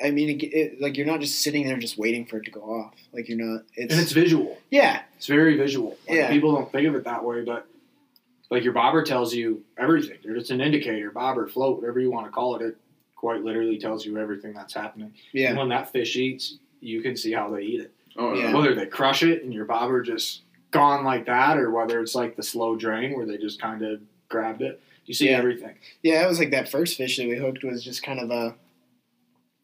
I mean, it, it, like, you're not just sitting there just waiting for it to go off. Like, you're not... It's, and it's visual. Yeah. It's very visual. Like, yeah. People don't think of it that way, but, like, your bobber tells you everything. It's an indicator, bobber, float, whatever you want to call it. It quite literally tells you everything that's happening. Yeah. And when that fish eats, you can see how they eat it. Oh, yeah. Whether they crush it and your bobber just gone like that, or whether it's, like, the slow drain where they just kind of grabbed it. You see yeah. everything. Yeah, it was, like, that first fish that we hooked was just kind of a...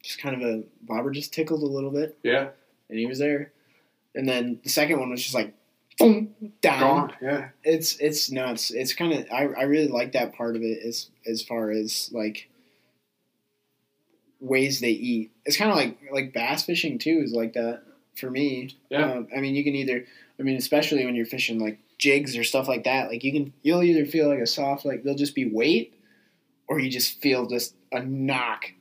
Just kind of a bobber just tickled a little bit. Yeah. And he was there. And then the second one was just like, boom, down. Gone. Yeah. It's it's nuts. It's kind of, I, I really like that part of it as, as far as like ways they eat. It's kind of like, like bass fishing too is like that for me. Yeah. Um, I mean, you can either, I mean, especially when you're fishing like jigs or stuff like that, like you can, you'll either feel like a soft, like they'll just be weight or you just feel just a knock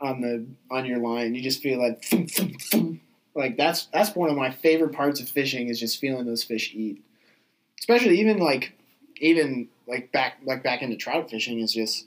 on the on your line. You just feel like thump, thump, thump. Like that's that's one of my favorite parts of fishing is just feeling those fish eat. Especially even like even like back like back into trout fishing is just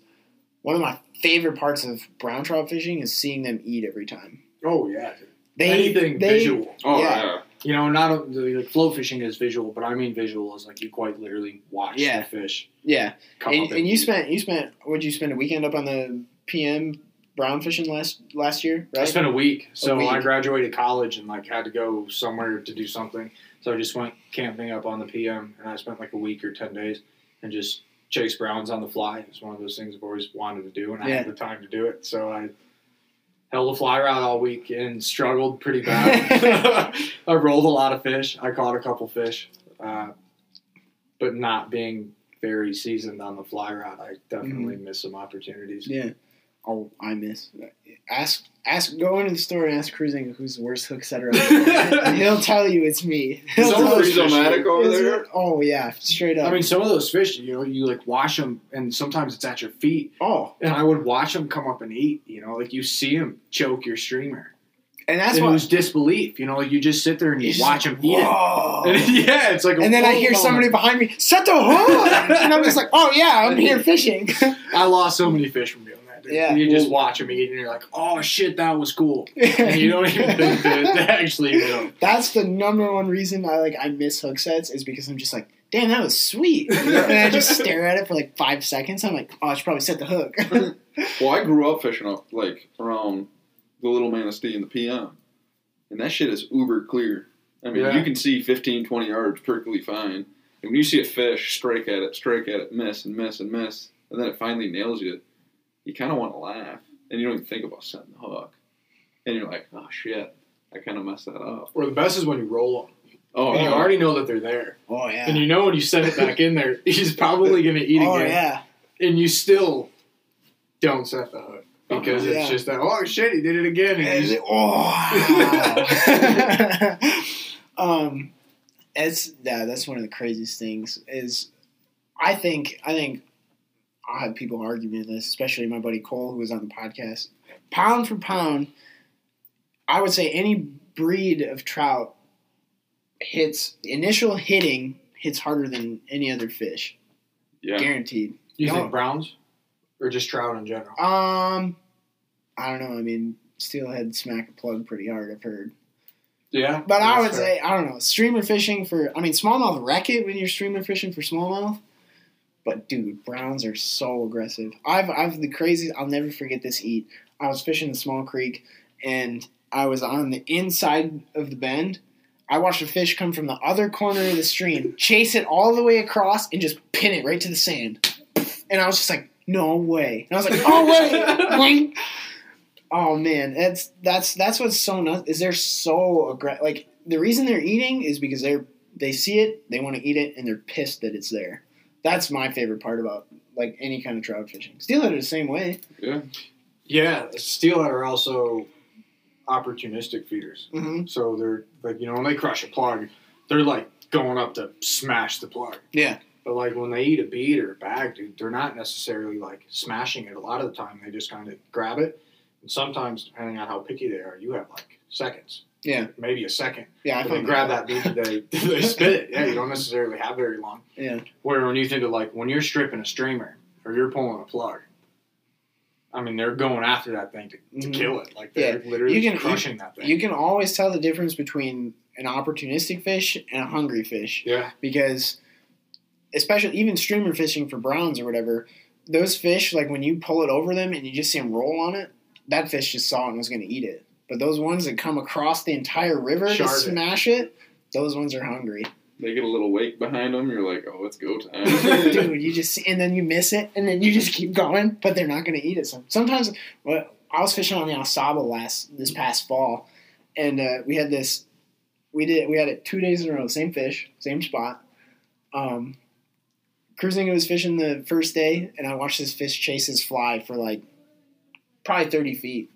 one of my favorite parts of brown trout fishing is seeing them eat every time. Oh yeah. They, Anything they, visual. Oh yeah. yeah. You know, not like flow fishing is visual, but I mean visual is like you quite literally watch yeah. the fish. Yeah. Come and up and, and you spent you spent what'd you spend a weekend up on the P M brown fishing last last year, right? I spent a week. So a week. I graduated college and like had to go somewhere to do something. So I just went camping up on the P M and I spent like a week or ten days and just chased browns on the fly. It's one of those things I've always wanted to do and I yeah. had the time to do it. So I held a fly rod all week and struggled pretty bad. I rolled a lot of fish. I caught a couple fish, uh, but not being very seasoned on the fly rod, I definitely mm-hmm. missed some opportunities. Yeah. Oh, I miss. Ask, ask. Go into the store and ask Cruising who's the worst hook setter. And he'll tell you it's me. He'll some of those fish are, over there. Oh yeah, straight up. I mean, some of those fish, you know, you like wash them, and sometimes it's at your feet. Oh, and I would watch them come up and eat. You know, like you see them choke your streamer. And that's and what it was disbelief, you know. Like you just sit there and you watch them eat it. Yeah, it's like. A and then I hear moment. somebody behind me set the hook, and I'm just like, oh yeah, I'm here fishing. I lost so many fish from you. Yeah, you just watch them eat, and you're like, "Oh shit, that was cool." And you don't even think that they actually do. That's the number one reason I like I miss hook sets is because I'm just like, "Damn, that was sweet," and I just stare at it for like five seconds. I'm like, "Oh, I should probably set the hook." Well, I grew up fishing up like around the Little Manistee and the P M, and that shit is uber clear. I mean, yeah. you can see fifteen, twenty yards perfectly fine. And when you see a fish, strike at it, strike at it, miss and miss and miss, and then it finally nails you. You kind of want to laugh, and you don't even think about setting the hook. And you're like, oh, shit, I kind of messed that up. Or the best is when you roll them. Oh, and yeah. you already know that they're there. Oh, yeah. And you know when you set it back in there, he's probably going to eat oh, again. Oh, yeah. And you still don't set the hook because oh, yeah. it's just that, oh, shit, he did it again. And and it, oh, wow. um, it's, yeah, that's one of the craziest things is I think I think – I'll have people argue me this, especially my buddy Cole, who was on the podcast. Pound for pound, I would say any breed of trout hits initial hitting hits harder than any other fish. Yeah, guaranteed. You, you think know, browns or just trout in general? Um, I don't know. I mean, steelhead smack a plug pretty hard. I've heard. Yeah, but I would fair. say I don't know. Streamer fishing for I mean smallmouth wreck it when you're streamer fishing for smallmouth. But dude, browns are so aggressive. I've I've the craziest. I'll never forget this eat. I was fishing in a small creek, and I was on the inside of the bend. I watched a fish come from the other corner of the stream, chase it all the way across, and just pin it right to the sand. And I was just like, no way. And I was like, oh wait, oh man, that's that's that's what's so nuts is they're so aggressive. Like the reason they're eating is because they're they see it, they want to eat it, and they're pissed that it's there. That's my favorite part about like any kind of trout fishing. Steelhead are the same way. Yeah, yeah. Steelhead are also opportunistic feeders. Mm-hmm. So they're like you know when they crush a plug, they're like going up to smash the plug. Yeah. But like when they eat a bead or a bag, dude, they're not necessarily like smashing it. A lot of the time, they just kind of grab it. And sometimes, depending on how picky they are, you have like seconds. Yeah. Maybe a second. Yeah, I think grab that bead today, they spit it. Yeah, you don't necessarily have very long. Yeah. Where when you think of like when you're stripping a streamer or you're pulling a plug, I mean they're going after that thing to, to mm-hmm. kill it. Like they're yeah. literally you can, crushing you, that thing. You can always tell the difference between an opportunistic fish and a hungry fish. Yeah. Because especially even streamer fishing for browns or whatever, those fish like when you pull it over them and you just see them roll on it, that fish just saw it and was going to eat it. But those ones that come across the entire river Shard to smash it. it, those ones are hungry. They get a little wake behind them. You're like, oh, it's go time. Dude, you just – and then you miss it, and then you just keep going, but they're not going to eat it. Sometimes well, – I was fishing on the Osaba last this past fall, and uh, we had this – we did we had it two days in a row, same fish, same spot. Um, Cruising was fishing the first day, and I watched this fish chase his fly for like probably thirty feet.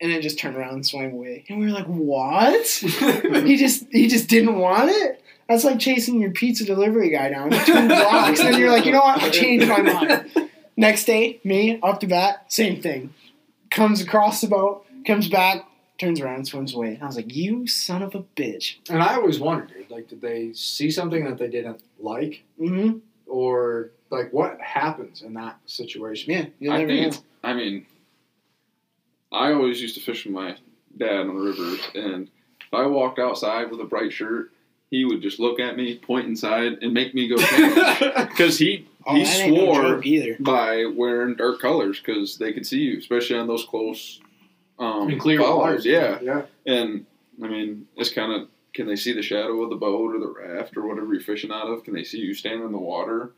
And then just turned around and swam away. And we were like, what? he just he just didn't want it? That's like chasing your pizza delivery guy down two blocks. And you're like, you know what? I changed my mind. Next day, me, up to bat, same thing. Comes across the boat, comes back, turns around, swims away. And I was like, you son of a bitch. And I always wondered, dude, like, did they see something that they didn't like? Mm-hmm. Or, like, what happens in that situation? Yeah, you'll never I think know. It's, I mean... I always used to fish with my dad on the river, and If I walked outside with a bright shirt, he would just look at me, point inside, and make me go change. Because he, oh, he swore no by wearing dark colors because they could see you, especially on those close um, and clear waters. Yeah. yeah. And, I mean, it's kind of, can they see the shadow of the boat or the raft or whatever you're fishing out of? Can they see you standing in the water?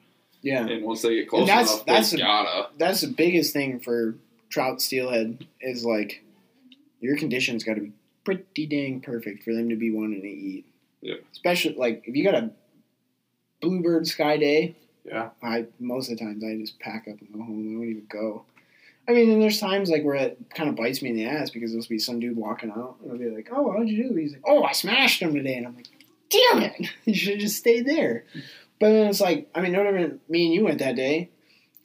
Yeah. And once they get close that's, enough, that's they a, gotta. That's the biggest thing for trout steelhead is, like, your conditions got to be pretty dang perfect for them to be wanting to eat. Yeah. Especially, like, if you got a bluebird sky day, yeah. I most of the times I just pack up and go home. I don't even go. I mean, and there's times, like, where it kind of bites me in the ass because there'll be some dude walking out. And I'll be like, oh, how'd you do? He's like, oh, I smashed him today. And I'm like, damn it. You should have just stayed there. But then it's like, I mean, no different me and you went that day.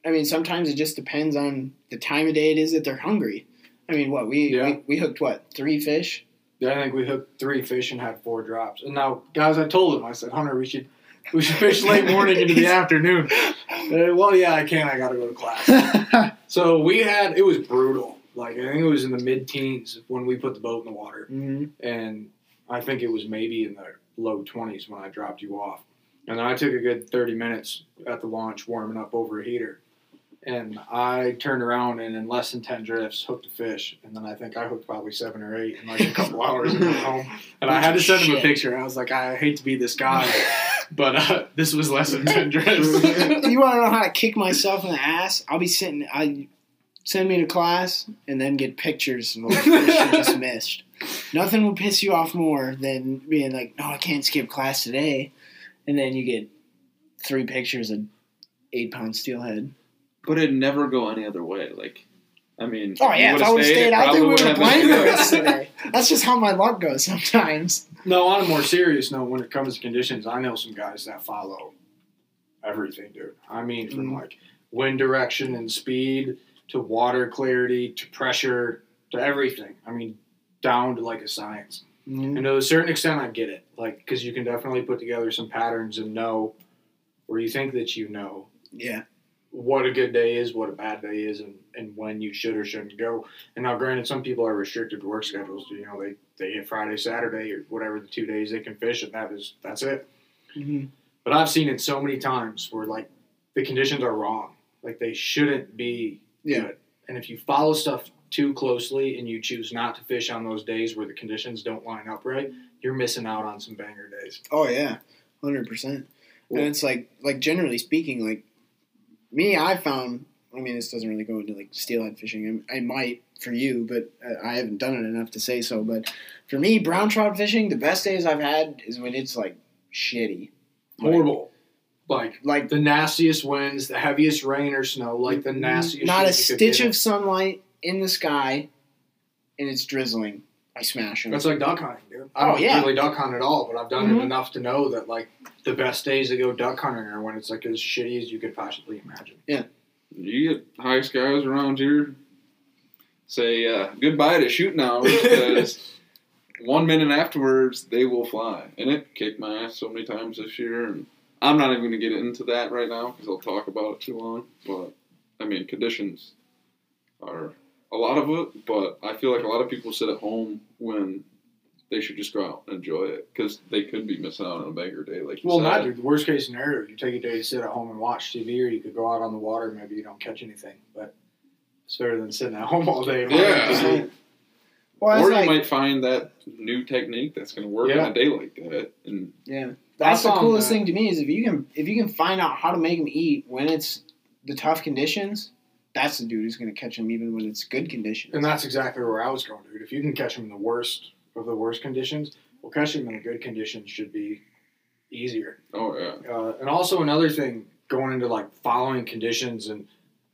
I mean, sometimes it just depends on the time of day it is that they're hungry. I mean, what, we, yeah. we, we hooked, what, three fish? Yeah, I think we hooked three fish and had four drops. And now, guys, I told him, I said, Hunter, we should we should fish late morning into the afternoon. And, well, yeah, I can't. I got to go to class. So we had, it was brutal. Like, I think it was in the mid-teens when we put the boat in the water. Mm-hmm. And I think it was maybe in the low twenties when I dropped you off. And then I took a good thirty minutes at the launch warming up over a heater. And I turned around and in less than ten drifts, hooked a fish. And then I think I hooked probably seven or eight in like a couple hours and went home. And I had to send him a picture. I was like, I hate to be this guy, but uh, this was less than ten drifts. You want to know how to kick myself in the ass? I'll be sitting, I send me to class and then get pictures of all the fish I just missed. Nothing will piss you off more than being like, no, I can't skip class today. And then you get three pictures of eight pound steelhead. But it'd never go any other way. Like, I mean, oh yeah, if I would have stayed, I think we would have played this today. That's just how my luck goes sometimes. No, on a more serious note, when it comes to conditions, I know some guys that follow everything, dude. I mean, from mm. like wind direction and speed to water clarity to pressure to everything. I mean, down to like a science. Mm. And to a certain extent, I get it. Like, because you can definitely put together some patterns and know, or you think that you know. Yeah. What a good day is, what a bad day is, and, and when you should or shouldn't go. And now, granted, some people are restricted to work schedules. You know, they, they get Friday, Saturday, or whatever the two days they can fish, and that is that's it. Mm-hmm. But I've seen it so many times where, like, the conditions are wrong. Like, they shouldn't be yeah. good. And if you follow stuff too closely and you choose not to fish on those days where the conditions don't line up right, you're missing out on some banger days. Oh, yeah, one hundred percent. And it's like, like generally speaking, like, me, I found, I mean, this doesn't really go into, like, steelhead fishing. I, I might for you, but I haven't done it enough to say so. But for me, brown trout fishing, the best days I've had is when it's, like, shitty. Horrible. Like, like the nastiest winds, the heaviest rain or snow, like the nastiest. Not a stitch of sunlight in the sky, and it's drizzling. I smash them. That's like duck hunting, dude. I don't oh, yeah. really duck hunt at all, but I've done mm-hmm. it enough to know that, like, the best days to go duck hunting are when it's, like, as shitty as you could possibly imagine. Yeah. You get high skies around here. Say uh, goodbye to shooting hours because one minute afterwards, they will fly. And it kicked my ass so many times this year. And I'm not even going to get into that right now because I'll talk about it too long. But, I mean, conditions are... a lot of it, but I feel like a lot of people sit at home when they should just go out and enjoy it because they could be missing out on a banger day. Like you well, said. Well, not dude. The worst case scenario, you take a day to sit at home and watch T V, or you could go out on the water and maybe you don't catch anything. But it's better than sitting at home all day. Yeah. Well, or you like, might find that new technique that's going to work yeah. on a day like that. And yeah, that's the coolest that. thing to me is if you can if you can find out how to make them eat when it's the tough conditions. That's the dude who's going to catch him even when it's good conditions. And that's exactly where I was going, dude. If you can catch him in the worst of the worst conditions, well, catching him in the good conditions should be easier. Oh, yeah. Uh, and also another thing, going into, like, following conditions and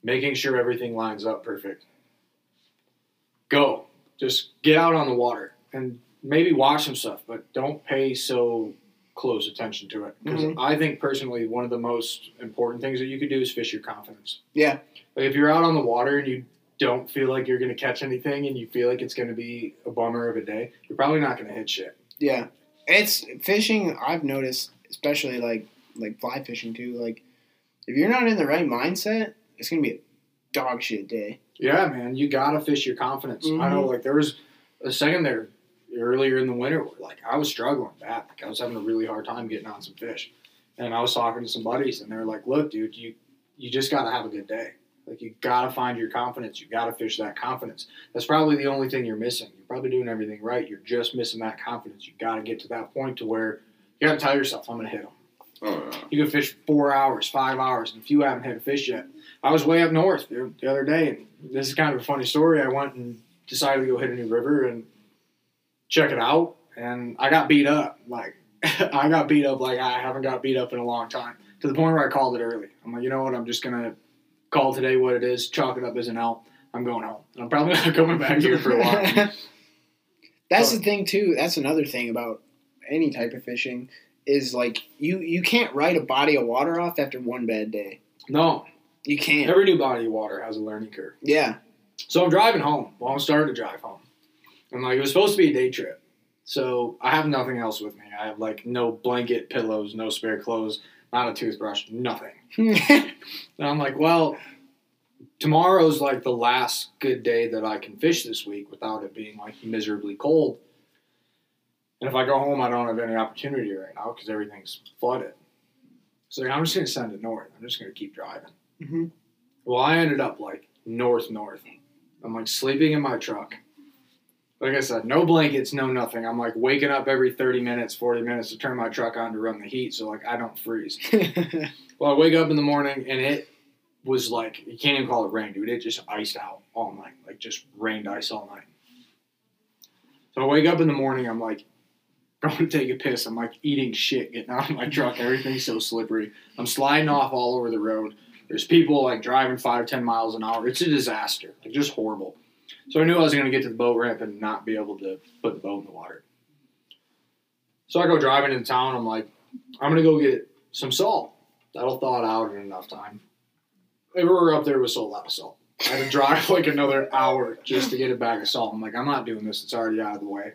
making sure everything lines up perfect. Go. Just get out on the water and maybe watch some stuff, but don't pay so close attention to it. Because mm-hmm. I think, personally, one of the most important things that you could do is fish your confidence. Yeah. Like, if you're out on the water and you don't feel like you're going to catch anything and you feel like it's going to be a bummer of a day, you're probably not going to hit shit. Yeah. It's fishing, I've noticed, especially like like fly fishing too, like if you're not in the right mindset, it's going to be a dog shit day. Yeah, man. You got to fish your confidence. Mm-hmm. I know, like, there was a second there earlier in the winter, like I was struggling bad. Like I was having a really hard time getting on some fish. And I was talking to some buddies, and they're like, "Look, dude, you you just got to have a good day. Like you got to find your confidence. You got to fish that confidence. That's probably the only thing you're missing. You're probably doing everything right. You're just missing that confidence. You got to get to that point to where you got to tell yourself, I'm going to hit them." Oh, yeah. You can fish four hours, five hours, and if you haven't hit a fish yet. I was way up north the other day, and this is kind of a funny story. I went and decided to go hit a new river and check it out, and I got beat up. Like, I got beat up like I haven't got beat up in a long time, to the point where I called it early. I'm like, you know what? I'm just going to call today what it is, chalk it up as an L. I'm going home. And I'm probably not coming back here for a while. That's but, the thing, too. That's another thing about any type of fishing. Is like you, you can't write a body of water off after one bad day. No. You can't. Every new body of water has a learning curve. Yeah. So I'm driving home. Well, I'm starting to drive home. I'm like, it was supposed to be a day trip. So I have nothing else with me. I have like no blanket, pillows, no spare clothes, not a toothbrush, nothing. And I'm like, well, tomorrow's like the last good day that I can fish this week without it being like miserably cold. And if I go home, I don't have any opportunity right now because everything's flooded. So I'm just going to send it north. I'm just going to keep driving. Mm-hmm. Well, I ended up like north, north. I'm like sleeping in my truck. Like I said, no blankets, no nothing. I'm like waking up every thirty minutes, forty minutes to turn my truck on to run the heat so like I don't freeze. Well, I wake up in the morning and it was like, you can't even call it rain, dude. It just iced out all night. Like just rained ice all night. So I wake up in the morning, I'm like, I'm going to take a piss. I'm, like, eating shit, getting out of my truck. Everything's so slippery. I'm sliding off all over the road. There's people, like, driving five, ten miles an hour. It's a disaster. Like, just horrible. So I knew I was going to get to the boat ramp and not be able to put the boat in the water. So I go driving into town. I'm like, I'm going to go get some salt. That'll thaw it out in enough time. Everywhere up there was sold out of salt. I had to drive, like, another hour just to get a bag of salt. I'm like, I'm not doing this. It's already out of the way.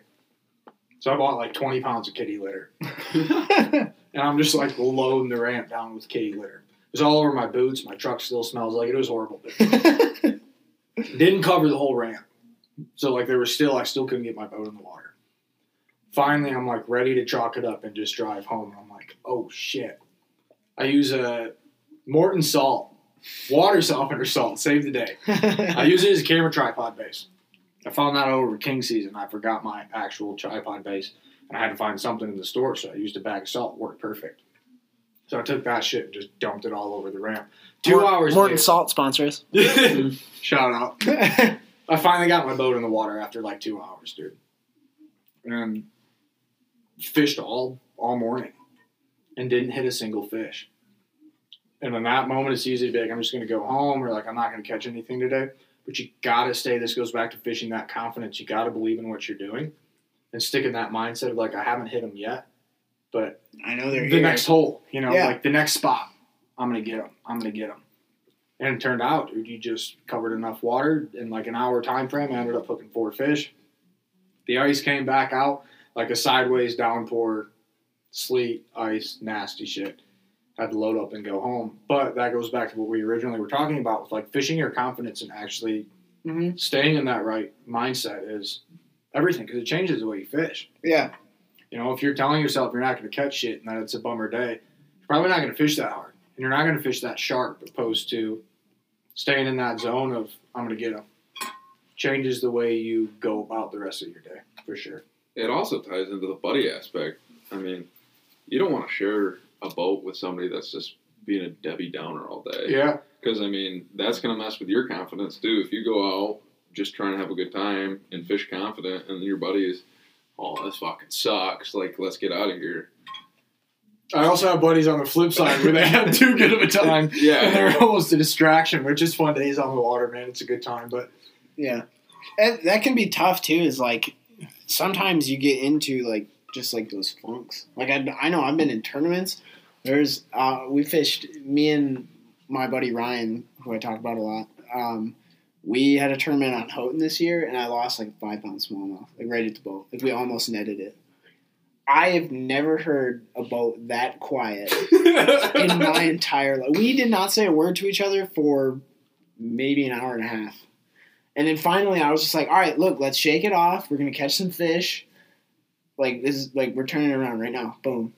So I bought like twenty pounds of kitty litter. And I'm just like loading the ramp down with kitty litter. It was all over my boots. My truck still smells like it. It was horrible. Didn't cover the whole ramp. So like there was still, I still couldn't get my boat in the water. Finally, I'm like ready to chalk it up and just drive home. I'm like, oh shit. I use a Morton salt, water softener salt, save the day. I use it as a camera tripod base. I found that over king season. I forgot my actual tripod base, and I had to find something in the store, so I used a bag of salt. Worked perfect. So I took that shit and just dumped it all over the ramp. Two Mort- hours Morton later, Salt sponsors. Shout out. I finally got my boat in the water after like two hours, dude. And fished all, all morning and didn't hit a single fish. And in that moment, it's easy to be like, I'm just going to go home, or like, I'm not going to catch anything today. But you gotta stay, this goes back to fishing, that confidence. You gotta believe in what you're doing and stick in that mindset of like, I haven't hit them yet, but I know they're the here. Next hole, you know, yeah. Like the next spot, I'm gonna get them. I'm gonna get them. And it turned out, dude, you just covered enough water in like an hour time frame. I ended up hooking four fish. The ice came back out like a sideways downpour, sleet, ice, nasty shit. Had to load up and go home. But that goes back to what we originally were talking about with like fishing your confidence and actually mm-hmm. staying in that right mindset is everything, because it changes the way you fish. Yeah. You know, if you're telling yourself you're not going to catch shit and that it's a bummer day, you're probably not going to fish that hard. And you're not going to fish that sharp, opposed to staying in that zone of, I'm going to get them. Changes the way you go about the rest of your day, for sure. It also ties into the buddy aspect. I mean, you don't want to share a boat with somebody that's just being a Debbie Downer all day. Yeah. Because, I mean, that's going to mess with your confidence, too. If you go out just trying to have a good time and fish confident, and your buddy is, oh, this fucking sucks. Like, let's get out of here. I also have buddies on the flip side where they have too good of a time. Yeah. And they're almost a distraction, which is fun days on the water, man. It's a good time, but. Yeah. And that can be tough, too, is, like, sometimes you get into, like, just like those funks. Like I, I know I've been in tournaments. There's uh, we fished, me and my buddy Ryan, who I talk about a lot. Um, we had a tournament on Houghton this year, and I lost like five pound smallmouth, like right at the boat. Like we almost netted it. I have never heard a boat that quiet in my entire life. We did not say a word to each other for maybe an hour and a half, and then finally I was just like, all right, look, let's shake it off. We're gonna catch some fish. Like, this is, like, we're turning around right now. Boom.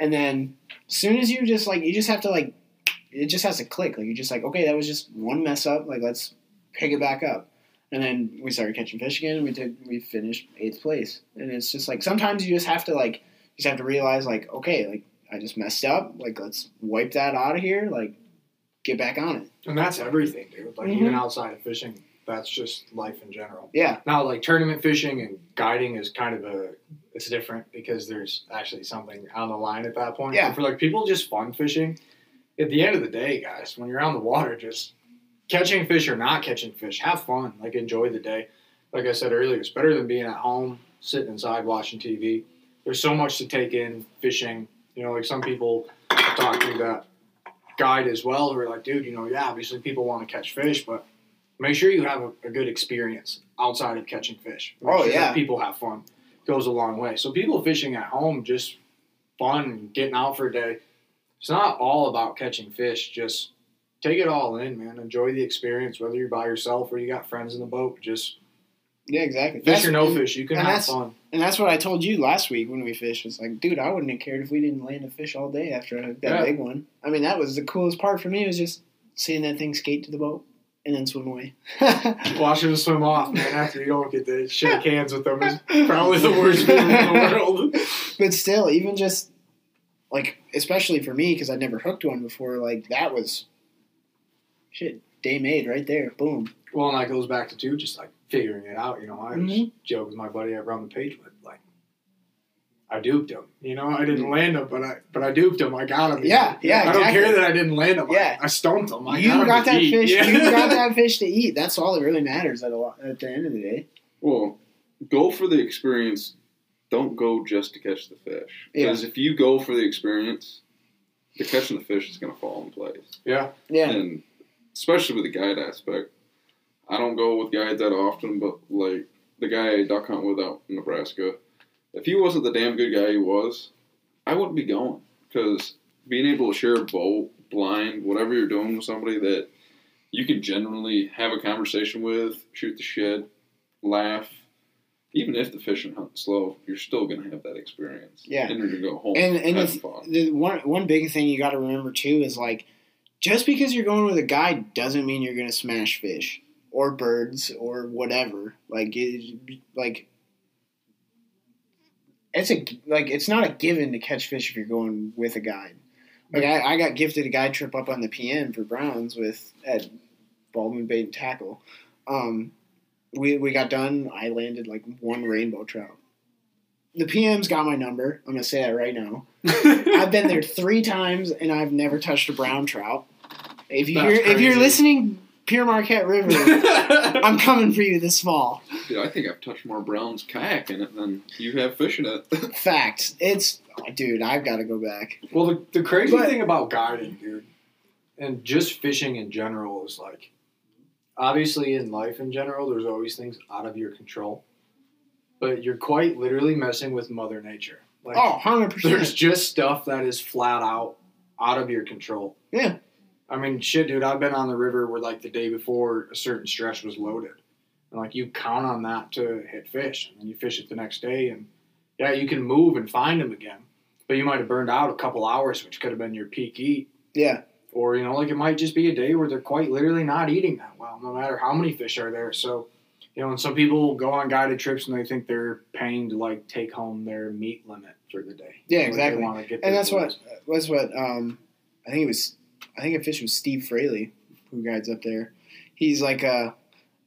And then as soon as you just, like, you just have to, like, it just has to click. Like, you're just like, okay, that was just one mess up. Like, let's pick it back up. And then we started catching fish again, and we did, we finished eighth place. And it's just, like, sometimes you just have to, like, you just have to realize, like, okay, like, I just messed up. Like, let's wipe that out of here. Like, get back on it. And that's everything, dude. Like, mm-hmm. even outside of fishing, that's just life in general. Yeah. Now, like, tournament fishing and guiding is kind of a – it's different because there's actually something on the line at that point. Yeah. And for, like, people just fun fishing, at the end of the day, guys, when you're on the water, just catching fish or not catching fish, have fun. Like, enjoy the day. Like I said earlier, it's better than being at home, sitting inside, watching T V. There's so much to take in fishing. You know, like, some people talk to that guide as well who are like, dude, you know, yeah, obviously people want to catch fish, but – make sure you have a, a good experience outside of catching fish. Make oh, sure yeah. that people have fun. It goes a long way. So people fishing at home, just fun, getting out for a day. It's not all about catching fish. Just take it all in, man. Enjoy the experience, whether you're by yourself or you got friends in the boat. Just yeah, exactly. fish that's, or no fish. You can have fun. And that's what I told you last week when we fished. It's like, dude, I wouldn't have cared if we didn't land a fish all day after I hooked that yeah. big one. I mean, that was the coolest part for me was just seeing that thing skate to the boat. And then swim away. Watching them swim off, man, after you don't get to shake hands with them is probably the worst feeling in the world. But still, even just, like, especially for me, because I'd never hooked one before, like, that was, shit, day made right there. Boom. Well, and that goes back to, too, just, like, figuring it out. You know, I mm-hmm. just joke with my buddy I run the page with, like, I duped him. You know, I didn't land him, but I but I duped him. I got him. Yeah, yeah, exactly. I don't care that I didn't land him. Yeah. I, I stumped him. I you got, him got that eat. fish. Yeah. You got that fish to eat. That's all that really matters at, a lot, at the end of the day. Well, go for the experience. Don't go just to catch the fish. Because yeah. if you go for the experience, the catching the fish is going to fall in place. Yeah. Yeah. And especially with the guide aspect. I don't go with guides that often, but, like, the guy I duck hunt with out in Nebraska, if he wasn't the damn good guy he was, I wouldn't be going. Because being able to share a boat, blind, whatever you're doing with somebody that you can generally have a conversation with, shoot the shit, laugh. Even if the fish and hunt slow, you're still going to have that experience. Yeah. And you're going to go home. And, and it's, the one, one big thing you got to remember, too, is, like, just because you're going with a guide doesn't mean you're going to smash fish or birds or whatever. Like, it, like... It's a like it's not a given to catch fish if you're going with a guide. Like I, I got gifted a guide trip up on the P M for Browns with at Baldwin Bait and Tackle. Um, we we got done. I landed like one rainbow trout. The P M's got my number. I'm gonna say that right now. I've been there three times and I've never touched a brown trout. If you if you're listening, Pierre Marquette River, I'm coming for you this fall. Dude, I think I've touched more Brown's kayak in it than you have fish in it. Fact. It's, oh, dude, I've got to go back. Well, the, the crazy but, thing about guiding, dude, and just fishing in general is, like, obviously in life in general, there's always things out of your control. But you're quite literally messing with Mother Nature. Like, oh, one hundred percent. There's just stuff that is flat out out of your control. Yeah. I mean, shit, dude, I've been on the river where, like, the day before a certain stretch was loaded. And, like, you count on that to hit fish. And then you fish it the next day. And, yeah, you can move and find them again. But you might have burned out a couple hours, which could have been your peak eat. Yeah. Or, you know, like, it might just be a day where they're quite literally not eating that well, no matter how many fish are there. So, you know, and some people go on guided trips and they think they're paying to, like, take home their meat limit for the day. Yeah, exactly. Like, they want to get and that's what, that's what, um, I think it was... I think I fished with Steve Fraley, who guides up there. He's like, uh,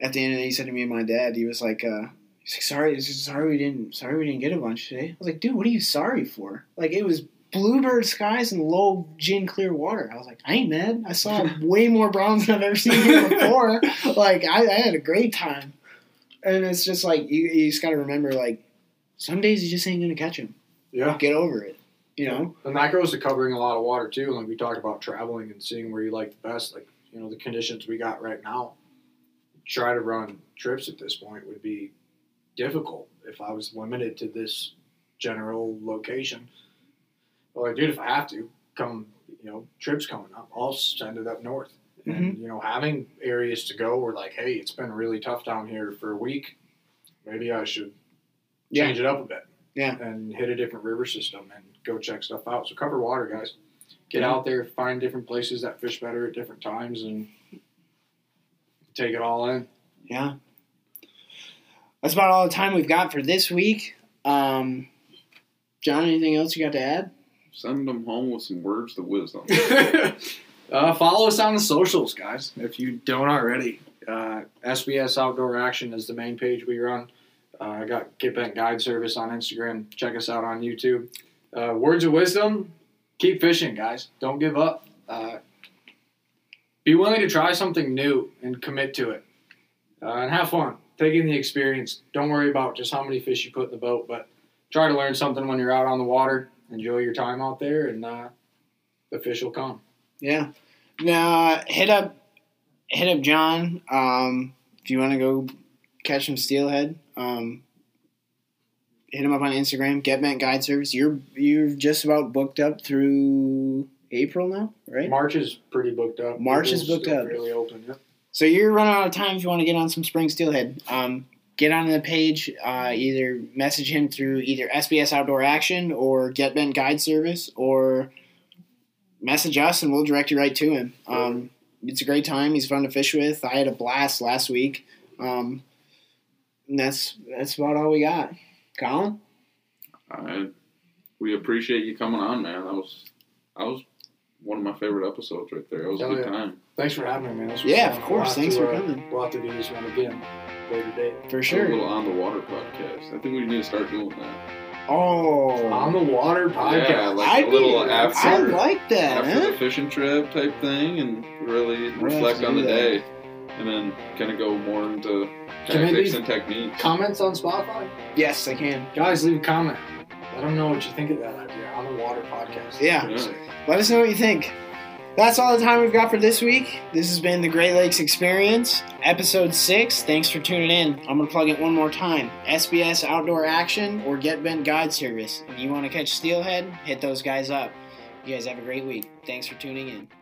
at the end of the day, he said to me and my dad, he was like, uh, he's like, sorry, sorry we didn't, sorry we didn't get a bunch today. I was like, dude, what are you sorry for? Like, it was bluebird skies and low, gin clear water. I was like, I ain't mad. I saw way more browns than I've ever seen here before. Like, I, I had a great time. And it's just like, you, you just got to remember, like, some days you just ain't going to catch them. Yeah. Like, get over it. You know, and that goes to covering a lot of water too. Like we talked about traveling and seeing where you like the best. Like, you know, the conditions we got right now, try to run trips at this point would be difficult if I was limited to this general location. Well, like, dude, if I have to come, you know, trips coming up, I'll send it up north. Mm-hmm. And, you know, having areas to go where like, hey, it's been really tough down here for a week. Maybe I should change yeah. it up a bit. Yeah. And hit a different river system and go check stuff out. So cover water, guys. Get yeah. out there, find different places that fish better at different times, and take it all in. Yeah. That's about all the time we've got for this week. Um, John, anything else you got to add? Send them home with some words of wisdom. uh, follow us on the socials, guys, if you don't already. Uh, S B S Outdoor Action is the main page we run. Uh, I got Get Bent Guide Service on Instagram. Check us out on YouTube. Uh, words of wisdom, keep fishing, guys. Don't give up. Uh, be willing to try something new and commit to it. Uh, and have fun. Take in the experience. Don't worry about just how many fish you put in the boat, but try to learn something when you're out on the water. Enjoy your time out there, and uh, the fish will come. Yeah. Now, hit up hit up John um, if you want to go catch some steelhead. Um, hit him up on Instagram, Get Bent Guide Service. You're you're just about booked up through April now, right? March is pretty booked up. March April's is booked up. Really open, yeah. So you're running out of time if you want to get on some spring steelhead. Um, get on the page, uh, either message him through either S B S Outdoor Action or Get Bent Guide Service, or message us and we'll direct you right to him. Um, it's a great time. He's fun to fish with. I had a blast last week. Um, and that's that's about all we got. Colin? I, we appreciate you coming on, man. That was I was one of my favorite episodes right there. It was oh, a good yeah. time. Thanks for having me, man. Yeah, fun. Of course. We'll Thanks to, for uh, coming. We'll have to do this one again later date. For sure. A little on the water podcast. I think we need to start doing that. Oh. On the water podcast. Yeah, like I'd a little be, after. I like that. After huh? the fishing trip type thing, and really we'll reflect on the that. day. And then kind of go more into tactics and techniques. Comments on Spotify? Yes, I can. Guys, leave a comment. Let them know what you think of that idea on the water podcast. Yeah. yeah. Let us know what you think. That's all the time we've got for this week. This has been the Great Lakes Experience, Episode six. Thanks for tuning in. I'm going to plug it one more time. S B S Outdoor Action or Get Bent Guide Service. If you want to catch steelhead, hit those guys up. You guys have a great week. Thanks for tuning in.